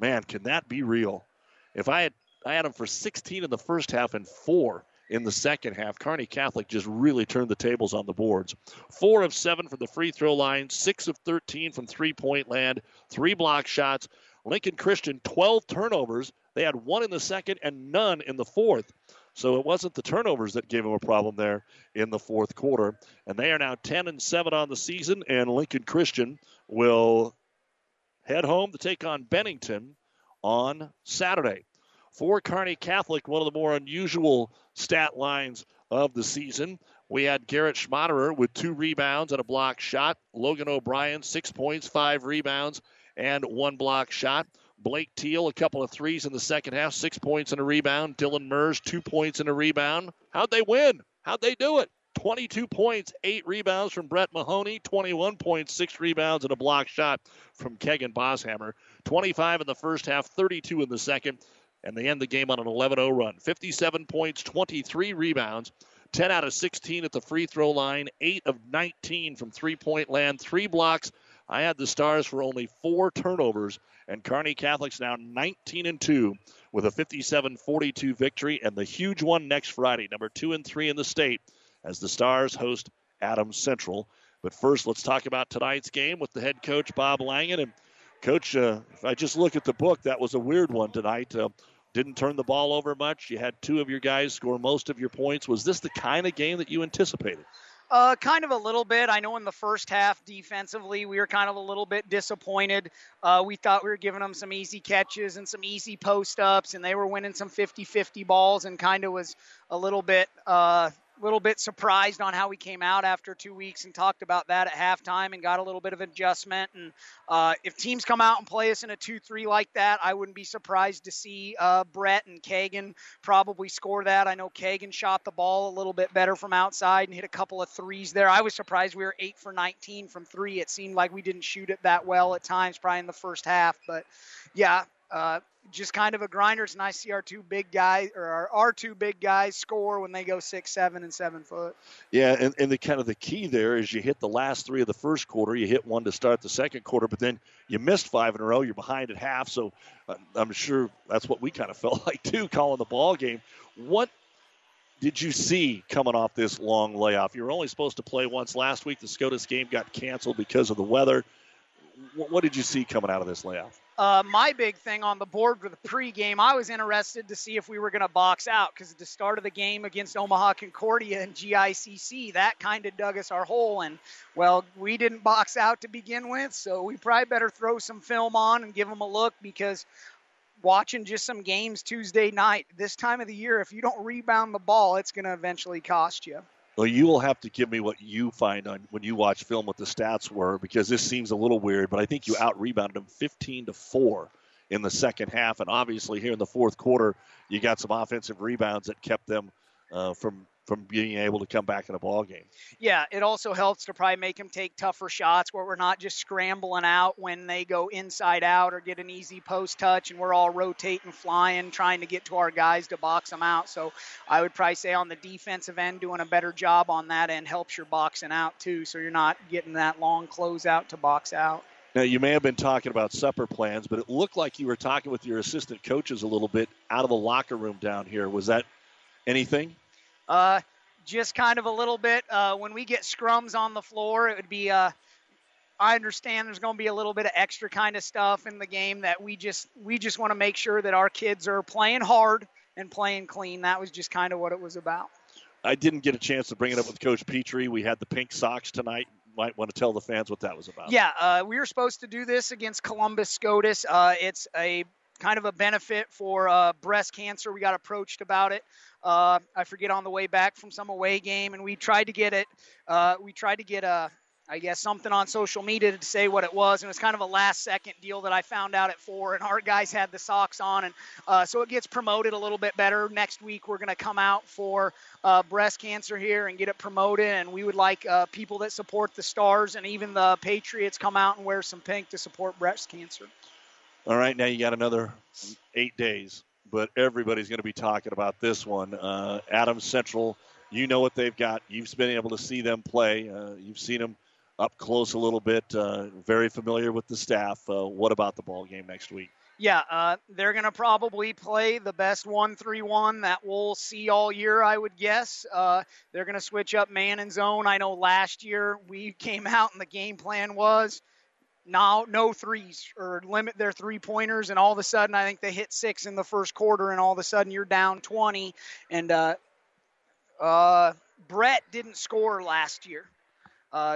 Man, can that be real? If I had them for 16 in the first half and 4 in the second half, Kearney Catholic just really turned the tables on the boards. 4 of 7 from the free throw line, 6 of 13 from three-point land, 3 block shots. Lincoln Christian, 12 turnovers. They had 1 in the second and none in the fourth. So it wasn't the turnovers that gave them a problem there in the fourth quarter. And they are now 10-7 on the season, and Lincoln Christian will head home to take on Bennington on Saturday. For Kearney Catholic, one of the more unusual stat lines of the season, we had Garrett Schmaderer with 2 rebounds and a block shot. Logan O'Brien, 6 points, 5 rebounds, and 1 block shot. Blake Teal, a couple of threes in the second half, 6 points and a rebound. Dylan Mers, 2 points and a rebound. How'd they win? How'd they do it? 22 points, 8 rebounds from Brett Mahoney, 21 points, 6 rebounds, and a block shot from Kegan Bosshammer. 25 in the first half, 32 in the second, and they end the game on an 11-0 run. 57 points, 23 rebounds, 10 out of 16 at the free throw line, 8 of 19 from three-point land, 3 blocks. I had the Stars for only 4 turnovers, and Kearney Catholic's now 19-2 with a 57-42 victory and the huge one next Friday, number 2 and 3 in the state, as the Stars host Adams Central. But first, let's talk about tonight's game with the head coach, Bob Lang. And Coach, if I just look at the book, that was a weird one tonight. Didn't turn the ball over much. You had 2 of your guys score most of your points. Was this the kind of game that you anticipated? Kind of a little bit. I know in the first half defensively, we were kind of a little bit disappointed. We thought we were giving them some easy catches and some easy post-ups, and they were winning some 50-50 balls, and kind of was a little bit surprised on how we came out after 2 weeks, and talked about that at halftime and got a little bit of adjustment. And if teams come out and play us in a 2-3 like that, I wouldn't be surprised to see Brett and Kegan probably score that. I know Kegan shot the ball a little bit better from outside and hit a couple of threes there. I was surprised we were 8 for 19 from 3. It seemed like we didn't shoot it that well at times, probably in the first half. But, yeah, Just kind of a grinder. It's nice to see our two big guys score when they go 6'7" and 7 foot. Yeah, and the kind of the key there is you hit the last three of the first quarter, you hit one to start the second quarter, but then you missed five in a row. You're behind at half, so I'm sure that's what we kind of felt like too, calling the ball game. What did you see coming off this long layoff? You were only supposed to play once last week. The SCOTUS game got canceled because of the weather. What did you see coming out of this layoff? My big thing on the board for the pregame, I was interested to see if we were going to box out, because at the start of the game against Omaha Concordia and GICC, that kind of dug us our hole. And, well, we didn't box out to begin with, so we probably better throw some film on and give them a look, because watching just some games Tuesday night, this time of the year, if you don't rebound the ball, it's going to eventually cost you. Well, you will have to give me what you find on when you watch film, what the stats were, because this seems a little weird, but I think you out-rebounded them 15-4 in the second half, and obviously here in the fourth quarter, you got some offensive rebounds that kept them from being able to come back in a ball game. Yeah, it also helps to probably make them take tougher shots where we're not just scrambling out when they go inside out or get an easy post touch, and we're all rotating, flying, trying to get to our guys to box them out. So I would probably say on the defensive end, doing a better job on that end helps your boxing out too, so you're not getting that long closeout to box out. Now, you may have been talking about supper plans, but it looked like you were talking with your assistant coaches a little bit out of the locker room down here. Was that anything? Just kind of a little bit. When we get scrums on the floor, it would be I understand there's going to be a little bit of extra kind of stuff in the game that we just want to make sure that our kids are playing hard and playing clean. That was just kind of what it was about. I didn't get a chance to bring it up with Coach Petrie. We had the pink socks tonight. Might want to tell the fans what that was about. Yeah, we were supposed to do this against Columbus SCOTUS. It's a kind of a benefit for breast cancer. We got approached about it. I forget, on the way back from some away game, and we tried to get it. We tried to get something on social media to say what it was, and it was kind of a last-second deal that I found out at 4:00, and our guys had the socks on, and so it gets promoted a little bit better. Next week, we're going to come out for breast cancer here and get it promoted, and we would like people that support the Stars and even the Patriots come out and wear some pink to support breast cancer. All right, now you got another 8 days, but everybody's going to be talking about this one. Adams Central, you know what they've got. You've been able to see them play. You've seen them up close a little bit, very familiar with the staff. What about the ball game next week? Yeah, they're going to probably play the best 1-3-1 that we'll see all year, I would guess. They're going to switch up man and zone. I know last year we came out and the game plan was, no threes, or limit their three-pointers, and all of a sudden I think they hit 6 in the first quarter, and all of a sudden you're down 20. And Brett didn't score last year.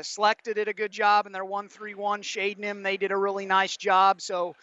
Selecta did a good job in their 1-3-1, shading him. They did a really nice job, so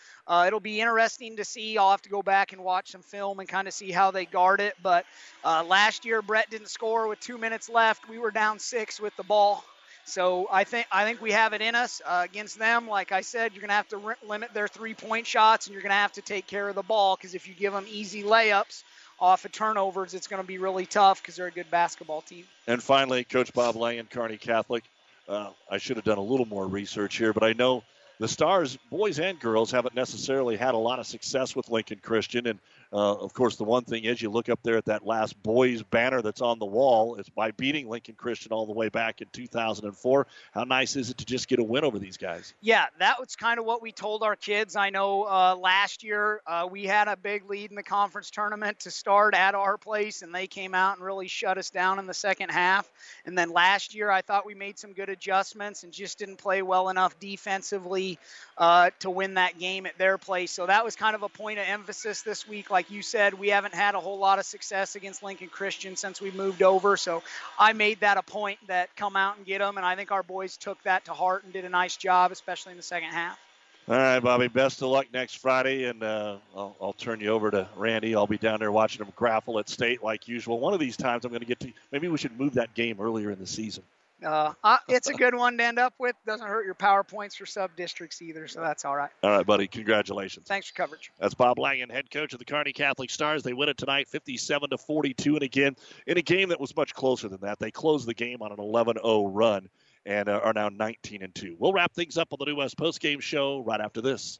it'll be interesting to see. I'll have to go back and watch some film and kind of see how they guard it. But last year Brett didn't score with 2 minutes left. We were down 6 with the ball. So I think we have it in us against them. Like I said, you're going to have to limit their three-point shots, and you're going to have to take care of the ball, because if you give them easy layups off of turnovers, it's going to be really tough, because they're a good basketball team. And finally, Coach Bob Lang and Kearney Catholic. I should have done a little more research here, but I know the Stars, boys and girls, haven't necessarily had a lot of success with Lincoln Christian. And, of course, the one thing is you look up there at that last boys banner that's on the wall. It's by beating Lincoln Christian all the way back in 2004. How nice is it to just get a win over these guys? Yeah, that was kind of what we told our kids. I know last year we had a big lead in the conference tournament to start at our place, and they came out and really shut us down in the second half. And then last year I thought we made some good adjustments and just didn't play well enough defensively to win that game at their place. So that was kind of a point of emphasis this week. Like you said, we haven't had a whole lot of success against Lincoln Christian since we moved over. So I made that a point, that come out and get them. And I think our boys took that to heart and did a nice job, especially in the second half. All right, Bobby, best of luck next Friday. And I'll turn you over to Randy. I'll be down there watching them grapple at state like usual. One of these times I'm going to get to, maybe we should move that game earlier in the season. It's a good one to end up with. Doesn't hurt your PowerPoints for sub-districts either, so that's all right. All right, buddy. Congratulations. Thanks for coverage. That's Bob Langen, head coach of the Kearney Catholic Stars. They win it tonight, 57-42, and again, in a game that was much closer than that. They closed the game on an 11-0 run and are now 19-2. We'll wrap things up on the New West Postgame Show right after this.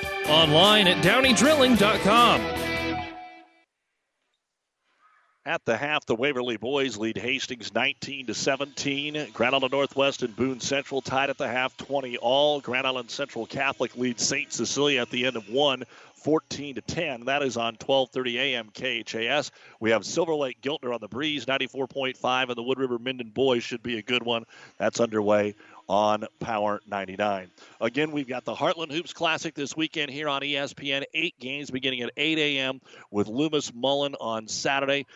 Online at downeydrilling.com. At the half, the Waverly boys lead Hastings 19-17. Grand Island Northwest and Boone Central tied at the half 20-all. Grand Island Central Catholic leads St. Cecilia at the end of one, 14-10. That is on 12:30 a.m. KHAS. We have Silver Lake Giltner on the breeze, 94.5, and the Wood River Minden boys should be a good one. That's underway on Power 99. Again, we've got the Heartland Hoops Classic this weekend here on ESPN. 8 games beginning at 8 a.m. with Loomis Mullen on Saturday.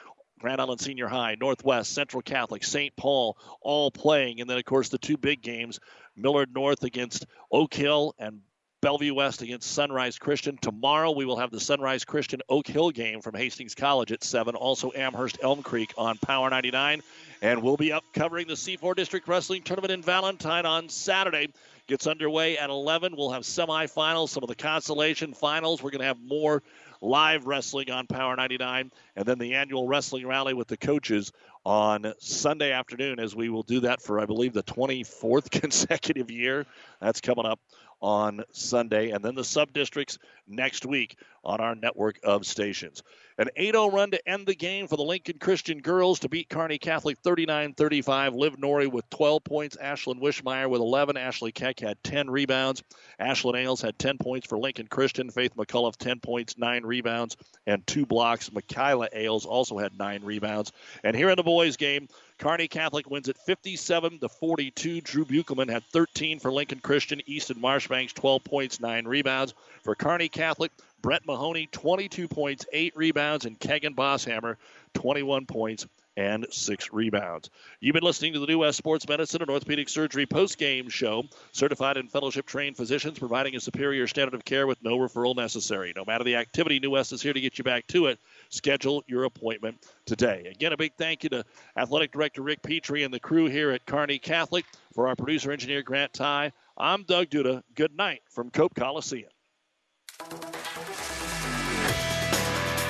Grand Island Senior High, Northwest, Central Catholic, St. Paul, all playing. And then, of course, the two big games, Millard North against Oak Hill and Bellevue West against Sunrise Christian. Tomorrow we will have the Sunrise Christian Oak Hill game from Hastings College at 7. Also Amherst Elm Creek on Power 99. And we'll be up covering the C4 District Wrestling Tournament in Valentine on Saturday. Gets underway at 11. We'll have semifinals, some of the consolation finals. We're going to have more live wrestling on Power 99. And then the annual wrestling rally with the coaches on Sunday afternoon, as we will do that for, I believe, the 24th consecutive year. That's coming up on Sunday, and then the sub-districts next week on our network of stations. An 8-0 run to end the game for the Lincoln Christian girls to beat Kearney Catholic 39-35. Liv Norrie with 12 points. Ashlyn Wishmeyer with 11. Ashley Keck had 10 rebounds. Ashlyn Ailes had 10 points for Lincoln Christian. Faith McCullough, 10 points, 9 rebounds, and 2 blocks. Mikaela Ailes also had 9 rebounds. And here in the boys' game, Kearney Catholic wins at 57-42. Drew Buechelman had 13 for Lincoln Christian. Easton Marshbanks, 12 points, 9 rebounds. For Kearney Catholic, Brett Mahoney, 22 points, 8 rebounds. And Kegan Bosshammer, 21 points and 6 rebounds. You've been listening to the New West Sports Medicine and Orthopedic Surgery post-game show. Certified and fellowship-trained physicians providing a superior standard of care with no referral necessary. No matter the activity, New West is here to get you back to it. Schedule your appointment today. Again, a big thank you to Athletic Director Rick Petrie and the crew here at Kearney Catholic. For our producer, engineer Grant Ty, I'm Doug Duda. Good night from Cope Coliseum.